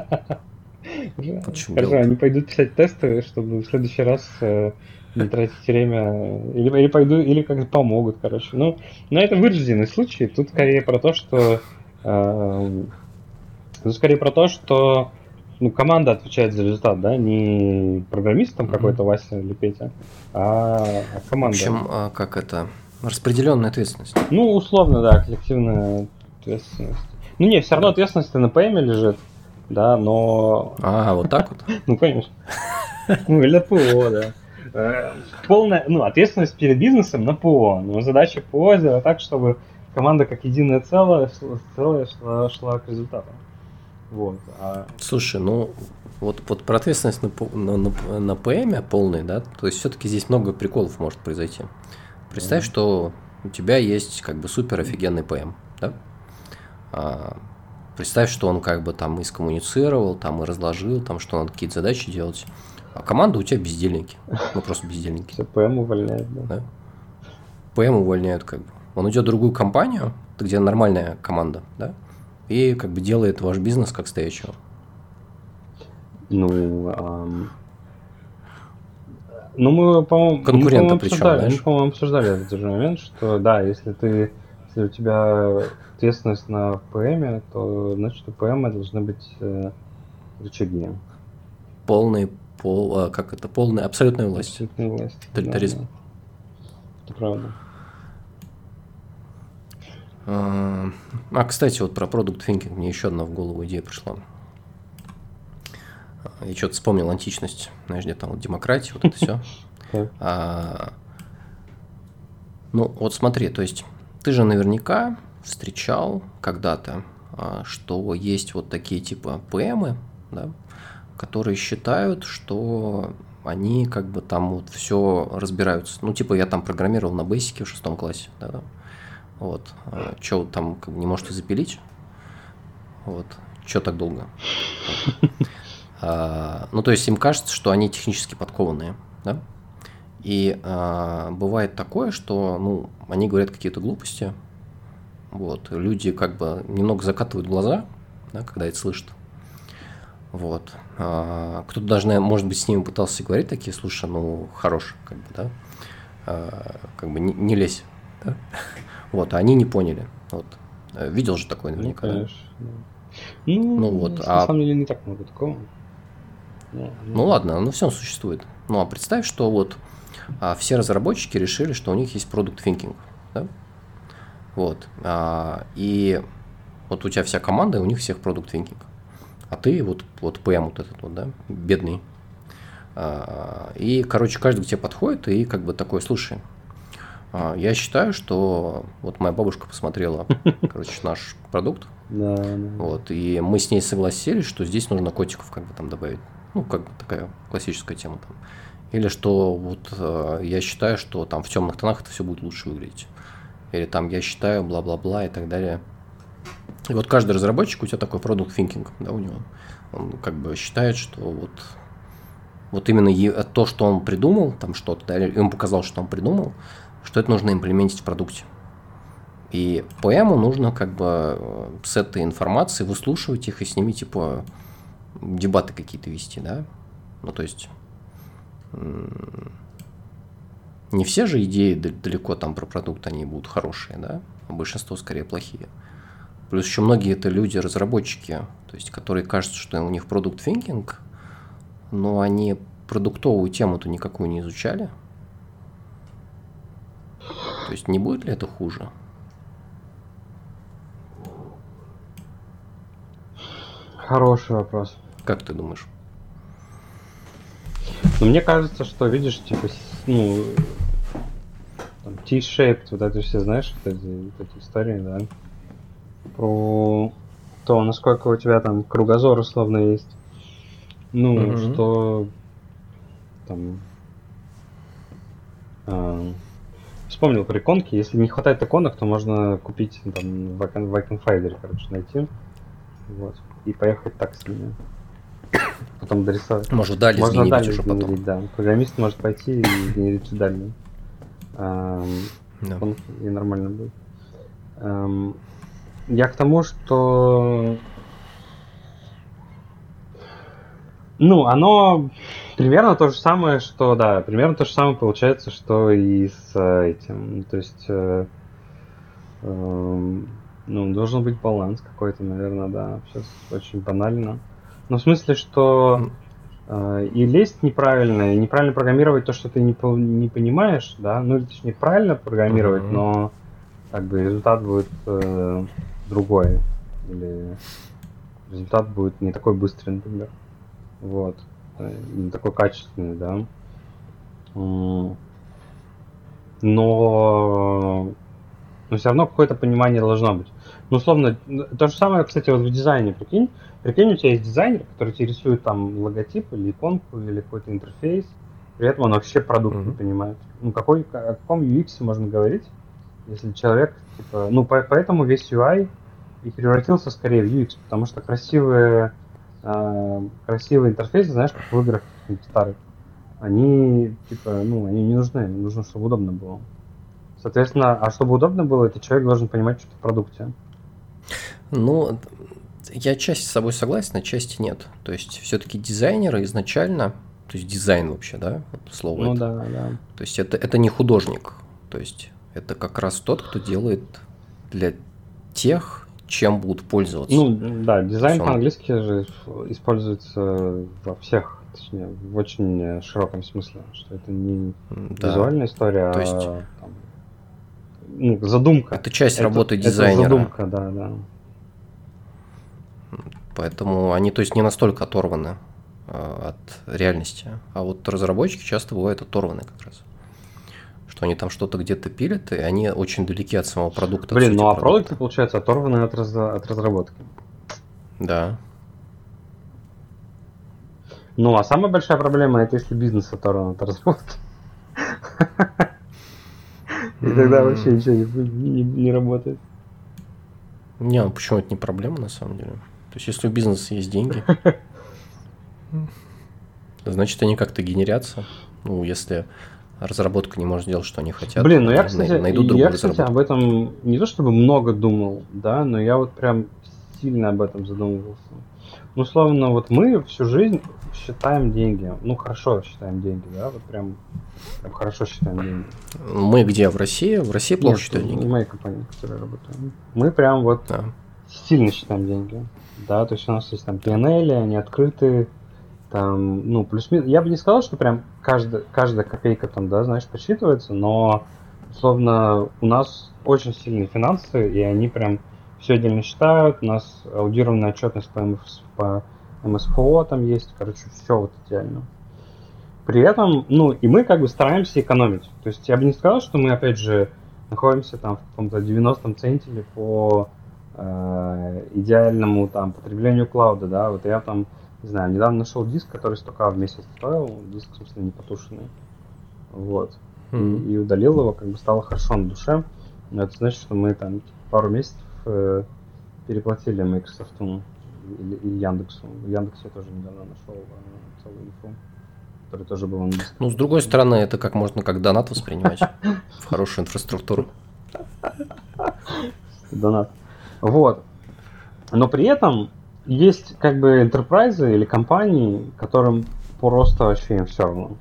Хорошо, они пойдут писать тесты, чтобы в следующий раз не тратить время. Или пойдут, или как-то помогут, короче. Ну, но это вырожденный случай. Тут скорее про то, что... Тут скорее про то, что... Ну, команда отвечает за результат, да, не программист там mm-hmm. какой-то, Вася или Петя, а команда. В общем, а как это, распределенная ответственность. Ну, условно, да, коллективная ответственность. Ну, не, все равно ответственность на ПМе лежит, да, но... А, вот так вот? Ну, конечно. Ну, или на ПО, да. Полная, ну, ответственность перед бизнесом на ПО, но задача ПО сделать так, чтобы команда как единое целое шла к результату. Вот, а... Слушай, ну вот, вот про ответственность на, на, на ПМ полный, да, то есть все-таки здесь много приколов может произойти. Представь, mm-hmm. что у тебя есть как бы супер офигенный ПМ, да? А, представь, что он как бы там и скоммуницировал, там и разложил, там что надо какие-то задачи делать. А команда у тебя бездельники, ну просто бездельники. Все, ПМ увольняют, да? да? ПМ увольняют как бы. Он идет в другую компанию, где нормальная команда, да? И как бы делает ваш бизнес как стоящего. Ну, а... ну мы, по-моему, конкурента мы, по-моему, причем, обсуждали, мы, по-моему, обсуждали в этот же момент, что да, если ты, если у тебя ответственность на ПМе, то значит у ПМа должны быть э, рычаги. Полный, пол, как это, полная, абсолютная власть. Абсолютная власть. Тоталитаризм. Да, да. Это правда. А, кстати, вот про Product Thinking мне еще одна в голову идея пришла. Я что-то вспомнил античность, знаешь, где там вот демократия, вот это все. А, ну, вот смотри, то есть ты же наверняка встречал когда-то, что есть вот такие типа ПМы, да, которые считают, что они как бы там вот все разбираются. Ну, типа, я там программировал на бейсике в шестом классе, да, вот, чё там как бы не можете запилить, вот, чё так долго. Ну, то есть им кажется, что они технически подкованные, да, и бывает такое, что, ну, они говорят какие-то глупости, вот, люди как бы немного закатывают глаза, да, когда это слышат. Вот. Кто-то даже, может быть, с ними пытался говорить такие, слушай, ну, хорош, как бы, да, а, как бы не, не лезь, да, вот, а они не поняли, вот, видел же такое наверняка, ну, конечно, да? Да. Ну, ну, вот, а... на самом деле не так много такого. Да, ну, да. Ладно, оно все существует, ну, а представь, что вот а, все разработчики решили, что у них есть product thinking, да, вот, а, и вот у тебя вся команда, и у них всех product thinking. А ты вот, вот ПМ вот этот вот, да, бедный. И, короче, каждый к тебе подходит и как бы такой, слушай, я считаю, что вот моя бабушка посмотрела, короче, наш продукт, вот, и мы с ней согласились, что здесь нужно котиков как бы там добавить. Ну, как бы такая классическая тема там. Или что вот я считаю, что там в темных тонах это все будет лучше выглядеть. Или там я считаю, бла-бла-бла и так далее. И вот каждый разработчик, у тебя такой product thinking, да, у него. Он как бы считает, что вот, вот именно то, что он придумал, там что-то, да, ему показал, что он придумал, что это нужно имплементить в продукте. И ПМу нужно как бы с этой информацией выслушивать их и с ними типа дебаты какие-то вести, да. Ну, то есть не все же идеи далеко там про продукт, они будут хорошие, да, а большинство скорее плохие. Плюс еще многие это люди, разработчики, то есть, которые кажется, что у них продукт thinking, но они продуктовую тему-то никакую не изучали. То есть не будет ли это хуже? Хороший вопрос. Как ты думаешь? Ну, мне кажется, что, видишь, типа, ну, там, T-shaped, вот это все, знаешь, вот эти, вот эти истории, да? Про то, насколько у тебя там кругозор условно есть. Ну, mm-hmm. что там э, вспомнил про иконки. Если не хватает иконок, то можно купить там в Icon-Finder, короче, найти. Вот. И поехать так с ними. Потом дорисовать. Может, дали можно дали уже потом. Генерить, да. Программист может пойти и генерить дали. Э, no. И нормально будет. Эм, Я к тому, что, ну, оно примерно то же самое, что, да, примерно то же самое получается, что и с этим, то есть, э, э, ну, должен быть баланс какой-то, наверное, да, сейчас очень банально, но в смысле, что э, и лезть неправильно, и неправильно программировать то, что ты не, не понимаешь, да, ну, или точнее, правильно программировать, mm-hmm. но как бы результат будет э, другой, или результат будет не такой быстрый, например, вот, не такой качественный, да, но, но все равно какое-то понимание должно быть. Ну, условно, то же самое, кстати, вот в дизайне, прикинь, прикинь, у тебя есть дизайнер, который тебе рисует там логотип или иконку, или какой-то интерфейс, при этом он вообще продукт mm-hmm. не понимает. Ну, какой, о каком ю экс можно говорить, если человек, типа, ну, по- поэтому весь ю ай и превратился скорее в ю экс, потому что красивые, э, красивые интерфейсы, знаешь, как в играх старых, они, типа, ну, они не нужны, нужно, чтобы удобно было. Соответственно, а чтобы удобно было, этот человек должен понимать, что в продукте. Ну, я часть с собой согласен, а части нет. То есть, все-таки дизайнеры изначально, то есть, дизайн вообще, да, это слово. Ну, это. Да, да. То есть, это, это не художник, то есть... Это как раз тот, кто делает для тех, чем будут пользоваться. Ну да, дизайн он... по-английски же используется во всех, точнее, в очень широком смысле, что это не да. визуальная история, то есть... а там, ну, задумка. Это часть это, работы дизайнера. Это задумка, да, да. Поэтому они, то есть, не настолько оторваны э, от реальности, а вот разработчики часто бывают оторваны как раз. Что они там что-то где-то пилят, и они очень далеки от самого продукта. Блин, ну а продукты, получается, оторваны от, раз... от разработки. Да. Ну, а самая большая проблема — это если бизнес оторван от разработки. И тогда вообще ничего не работает. Не, ну почему это не проблема на самом деле? То есть, если у бизнеса есть деньги, значит, они как-то генерятся. Ну, если разработка не может делать, что они хотят. Блин, ну я, кстати, найду другую я, кстати, об этом не то чтобы много думал, да, но я вот прям сильно об этом задумывался. Ну, словно, вот мы всю жизнь считаем деньги. Ну, хорошо считаем деньги, да, вот прям, прям хорошо считаем деньги. Мы где? В России? В России плохо Нет, считаем деньги? В моей компании, в которой я работаю. Мы прям вот а. сильно считаем деньги, да, то есть у нас есть там пи эн эл, они открыты, там, ну, плюс-минус. Я бы не сказал, что прям каждая, каждая копейка там, да, знаешь, подсчитывается, но, условно, у нас очень сильные финансы, и они прям все отдельно считают, у нас аудированная отчетность по, МФ, по эм эс пэ о там есть, короче, все вот идеально. При этом, ну, и мы как бы стараемся экономить. То есть я бы не сказал, что мы, опять же, находимся там в каком-то девяностом центиле по э, идеальному там потреблению клауда, да, вот я там, не знаю, недавно нашел диск, который сто тысяч в месяц стоил, диск, собственно, не потушенный, вот, mm-hmm. и, и удалил его, как бы стало хорошо на душе, но это значит, что мы там пару месяцев переплатили Microsoft или, или Яндексу. В Яндексе я тоже недавно нашел целую инфу, которая тоже была на диске. Ну, с другой стороны, это как можно как донат воспринимать в хорошую инфраструктуру. Донат. Вот. Но при этом есть как бы энтерпрайзы или компании, которым просто вообще им все равно.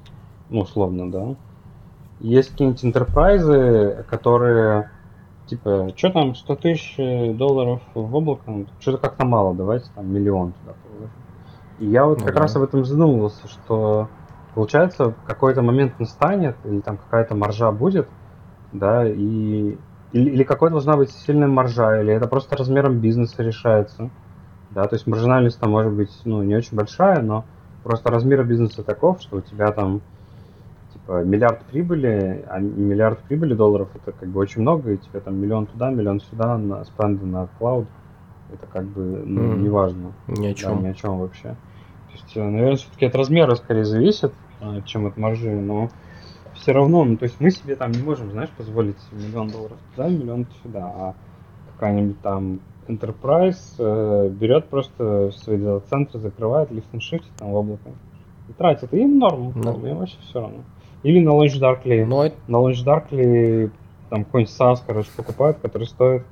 Ну, условно, да. Есть какие-нибудь энтерпрайзы, которые типа, что там, сто тысяч долларов в облако, что-то как-то мало, давайте там миллион туда положим. И я вот ну, как да. раз об этом задумывался, что получается, в какой-то момент настанет, или там какая-то маржа будет, да, и или, или какой должна быть сильная маржа, или это просто размером бизнеса решается, да, то есть маржинальность там может быть, ну, не очень большая, но просто размер бизнеса таков, что у тебя там миллиард прибыли, а миллиард прибыли долларов это как бы очень много, и тебе там миллион туда, миллион сюда, на спенды на клауд, это как бы ну, mm-hmm. неважно. Ни о чем. Да, ни о чем вообще. То есть, наверное, все-таки от размера скорее зависит, чем от маржи, но все равно, ну то есть мы себе там не можем, знаешь, позволить миллион долларов туда, миллион сюда, а какая-нибудь там Enterprise э, берет просто свои дата-центры, закрывает, лифт энд шифт там в облако и тратит, и им норм, mm-hmm. им вообще все равно. Или на Launch Darkly. Но... На Launch Darkly там какой-нибудь SaaS, короче, покупают, который стоит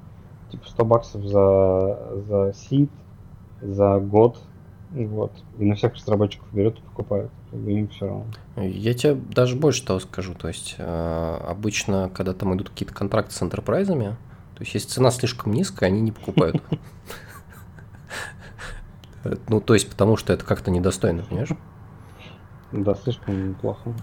типа сто баксов за, за сид, за год. Вот. И на всех разработчиков берет и покупают. И им все равно. Я тебе даже больше того скажу. То есть э, обычно, когда там идут какие-то контракты с энтерпрайзами, то есть если цена слишком низкая, они не покупают. Ну, то есть потому что это как-то недостойно, понимаешь? Да, слишком плохо.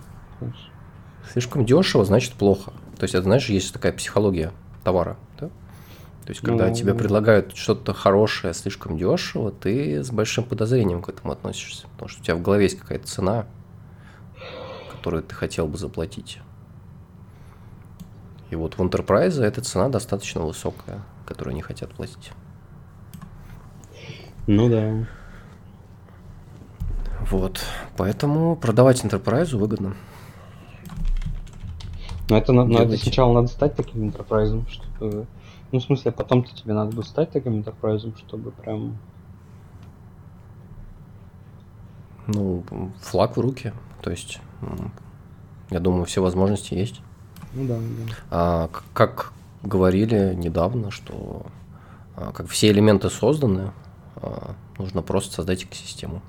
Слишком дешево, значит плохо. То есть, это, знаешь, есть такая психология товара. Да? То есть, когда ну, тебе да. предлагают что-то хорошее слишком дешево, ты с большим подозрением к этому относишься. Потому что у тебя в голове есть какая-то цена, которую ты хотел бы заплатить. И вот в Enterprise эта цена достаточно высокая, которую они хотят платить. Ну да. Вот. Поэтому продавать Enterprise выгодно. Но это, но это сначала надо стать таким энтерпрайзом, чтобы... Ну, в смысле, потом-то тебе надо будет стать таким энтерпрайзом, чтобы прям... Ну, флаг в руки, то есть, я думаю, все возможности есть. Ну да, да. А, как говорили недавно, что а, как все элементы созданы, а, нужно просто создать экосистему.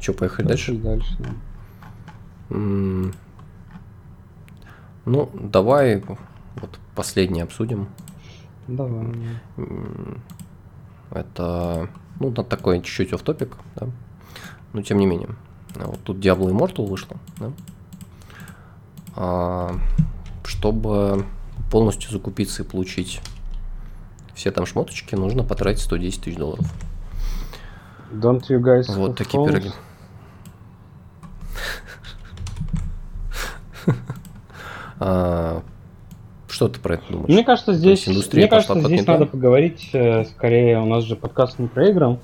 Че, поехали дальше? Дальше, да. М- ну, давай вот последнее обсудим. Давай. М- это, ну, такой чуть-чуть офф-топик, да? Но тем не менее. Вот тут Diablo Immortal вышло, да? А- чтобы полностью закупиться и получить все там шмоточки, нужно потратить сто десять тысяч долларов. Don't you guys вот такие phones? Пироги. Что ты про это думаешь? Мне кажется, здесь, мне кажется, здесь надо поговорить, скорее, у нас же подкаст не про игры.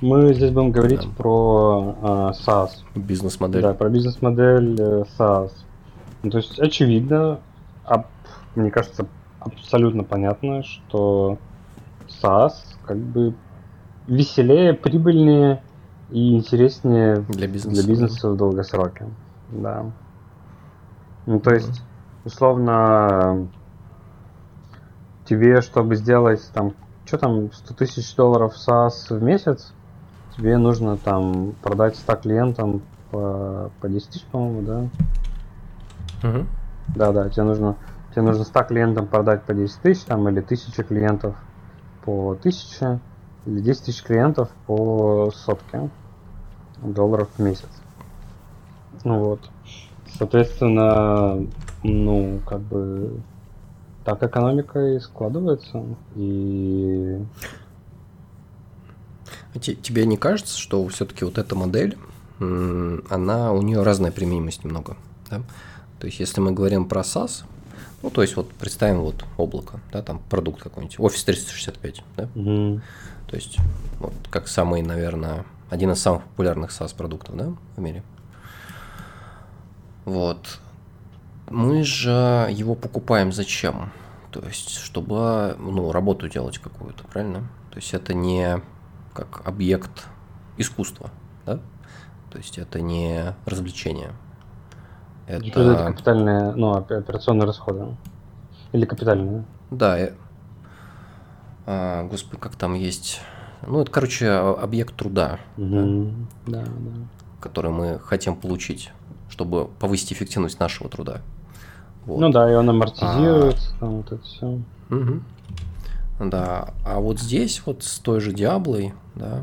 Мы здесь будем говорить да. про э, SaaS. Бизнес-модель. Да, про бизнес-модель э, SaaS. Ну, то есть, очевидно, аб, мне кажется, абсолютно понятно, что SaaS как бы веселее, прибыльнее и интереснее для бизнеса, для бизнеса в долгосроке. Да. Ну, то есть, условно, тебе, чтобы сделать там, что там, сто тысяч долларов SaaS в месяц, тебе нужно там продать ста клиентам по, по десять тысяч, по-моему, да? Uh-huh. Да, да, тебе нужно, тебе нужно ста клиентам продать по десять тысяч, там, или тысяча клиентов по тысяче, или десять тысяч клиентов по сотке долларов в месяц. Ну вот. Соответственно, ну, как бы, так экономика и складывается, и... Тебе не кажется, что все-таки вот эта модель, она, у нее разная применимость немного, да? То есть, если мы говорим про SaaS, ну, то есть, вот представим вот облако, да, там продукт какой-нибудь, Office триста шестьдесят пять, да? Угу. То есть, вот как самый, наверное, один из самых популярных SaaS-продуктов, да, в мире. Вот. Мы же его покупаем зачем? То есть, чтобы, ну, работу делать какую-то, правильно? То есть, это не как объект искусства, да? То есть, это не развлечение. Это, это капитальные, ну, операционные расходы. Или капитальные. Да. И... А, господи, как там есть... Ну, это, короче, объект труда, угу. да? Да, да. который мы хотим получить, чтобы повысить эффективность нашего труда. Вот. Ну да, и он амортизируется, а... там вот это все. Угу. Да, а вот здесь вот с той же Диаблой, да,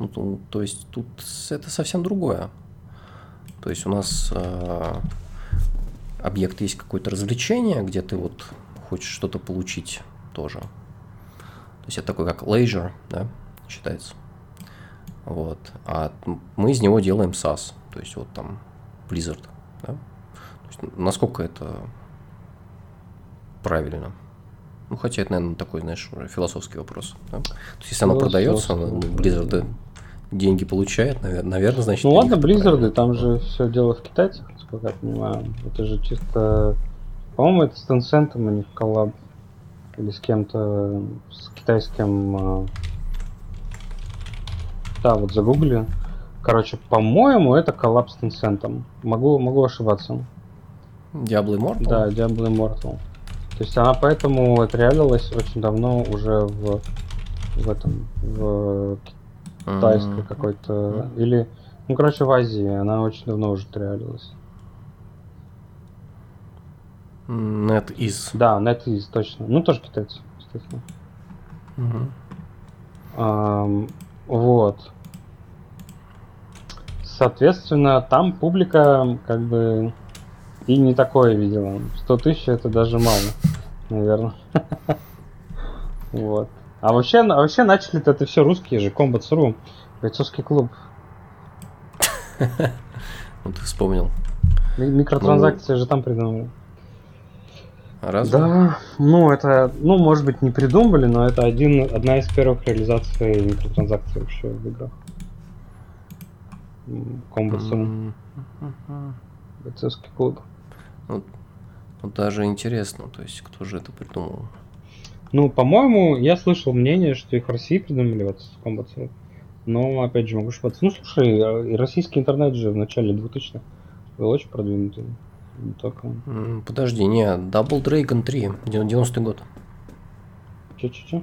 ну, то, то есть тут это совсем другое. То есть у нас э, объект есть какое-то развлечение, где ты вот хочешь что-то получить тоже. То есть это такой как leisure, да, считается. Вот, а мы из него делаем SaaS, то есть вот там Blizzard, да? То есть, насколько это правильно? Ну, хотя это, наверное, такой, знаешь, философский вопрос. Да? То есть, если оно продается, Blizzard деньги получает, наверное, значит... Ну ладно, Blizzard, там же все дело в китайцах, насколько я понимаю. Это же чисто... По-моему, это с Tencent, у них коллаб. Или с кем-то, с китайским... Да, вот загугли. Короче, по-моему, это коллапс с Tencent. Могу, могу ошибаться. Diablo Immortal? Да, Diablo Immortal. То есть она поэтому отреалилась очень давно уже в, в этом, в китайской mm-hmm. какой-то... Mm-hmm. Или, ну, короче, в Азии она очень давно уже отреалилась. NetEase. Да, NetEase, точно. Ну, тоже китайцы, естественно. Mm-hmm. Эм, вот. Соответственно, там публика как бы и не такое видела. сто тысяч это даже мало, наверное. Вот. А вообще, вообще начали-то это все русские же, Combat.ru, бойцовский клуб. Ну ты вспомнил. Микротранзакции же там придумали. Разве? Да, ну это, ну может быть не придумали, но это один, одна из первых реализаций микротранзакций вообще в играх. Комбатсом. Бойцовский клуб. Ну, ну, даже интересно, то есть, кто же это придумал? Ну, по-моему, я слышал мнение, что их в России придумали, вот, с комбатсом. Но, опять же, могу ошибаться. Ну, слушай, российский интернет же в начале двухтысячных был очень продвинутый. Не только... Подожди, не, Double Dragon три, девяностый год. Че-че-че?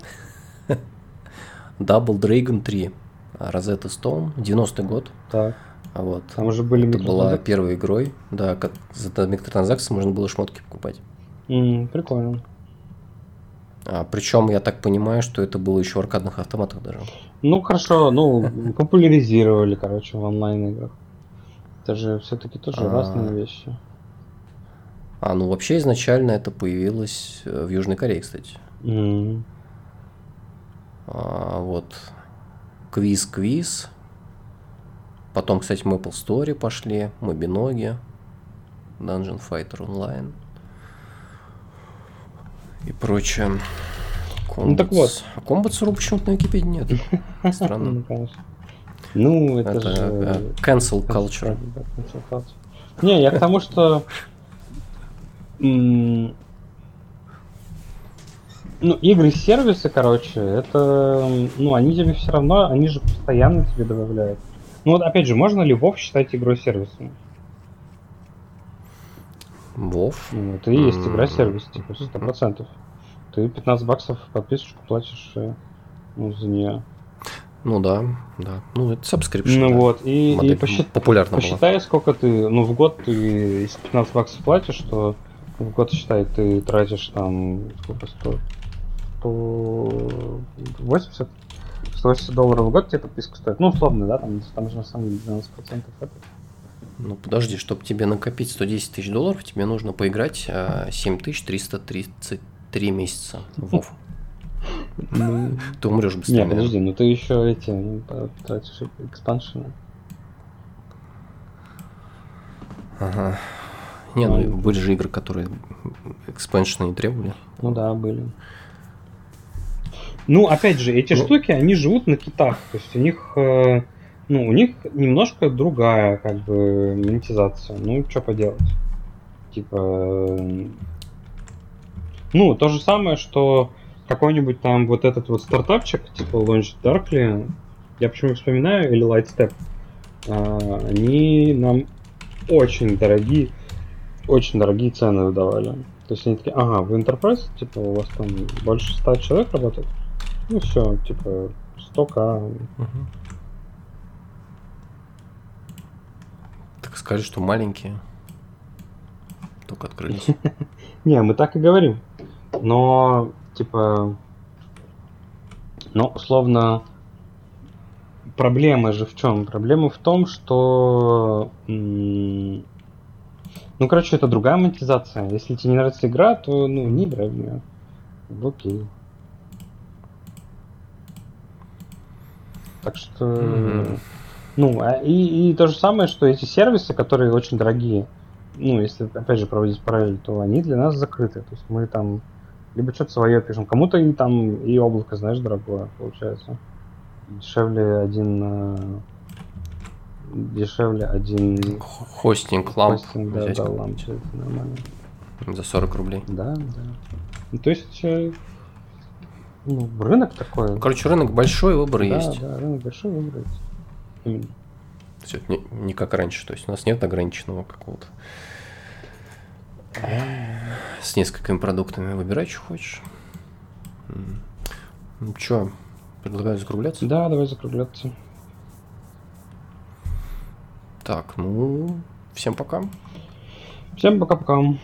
Double Dragon три. Розетта Стоун, девяностый год. Так. Вот. Там уже были это была первой игрой, да, как за микротранзакции можно было шмотки покупать. Mm, прикольно. А, причем я так понимаю, что это было еще в аркадных автоматах даже. Ну хорошо, ну популяризировали, короче, в онлайн играх. Это же все-таки тоже разные вещи. А ну вообще изначально это появилось в Южной Корее, кстати. Вот. Квиз-квиз. Потом, кстати, мы Apple Store пошли, мы Биноги, Dungeon Fighter Online. и прочее. Комбатс. Ну так вот. А комбатсу почему-то на Википедии нет. Странно. Ну, это же... Cancel culture. Не, я к тому, что... Ну, игры-сервисы, короче, это... Ну, они тебе все равно, они же постоянно тебе добавляют. Ну, вот, опять же, можно ли вов считать игрой-сервисом? Вов? Ну, это и есть игра-сервис, типа, сто процентов. Ты пятнадцать баксов подписочку платишь, ну, за нее. Ну да, да. Ну, это subscription. Ну да. Вот, и, и посчит... посчитай, была. Сколько ты, ну, в год ты, если пятнадцать баксов платишь, то в год, считай, ты тратишь там, сколько, сто восемьдесят? сто восемьдесят долларов в год тебе подписка стоит. Ну, условно, да, там, там же на самом деле двенадцать процентов это. Ну, подожди, чтобы тебе накопить сто десять тысяч долларов, тебе нужно поиграть семь тысяч триста тридцать три месяца в WoW. Ну, ты умрешь быстрее. Не, подожди, ну ты еще эти тратишь экспаншены. Ага. Не, ну были же игры, которые экспаншены не требовали. Ну да, были. Ну, опять же, эти ну... штуки, они живут на китах. То есть у них, ну, у них немножко другая, как бы, монетизация. Ну, что поделать? Типа... Ну, то же самое, что какой-нибудь там вот этот вот стартапчик, типа Launch Darkly, я почему вспоминаю, или Lightstep, они нам очень дорогие, очень дорогие цены выдавали. То есть они такие, ага, вы Enterprise, типа у вас там больше ста человек работает, ну все, типа сто тысяч. Угу. Так скажи, что маленькие только открылись. Не, мы так и говорим, но... Типа, ну, условно, проблема же в чем? Проблема в том, что, м- ну, короче, это другая монетизация. Если тебе не нравится игра, то, ну, не играй в нее. Окей. Так что, mm-hmm. ну, а, и, и то же самое, что эти сервисы, которые очень дорогие, ну, если, опять же, проводить параллель, то они для нас закрыты. То есть мы там... Либо что-то свое пишем. Кому-то и там и облако, знаешь, дорогое получается. Дешевле один... Дешевле один... Хостинг, ламп. Хостинг, да, да, ламп. Это нормально. За сорок рублей. Да, да. Ну, то есть, ну, рынок такой. Короче, рынок большой, выбор да, есть. Да, да, рынок большой, выбор есть. Именно. Все, не, не как раньше. То есть у нас нет ограниченного какого-то... С несколькими продуктами выбирай, что хочешь. Ну что, предлагаю закругляться? Да, давай закругляться. Так, ну, всем пока. Всем пока-пока.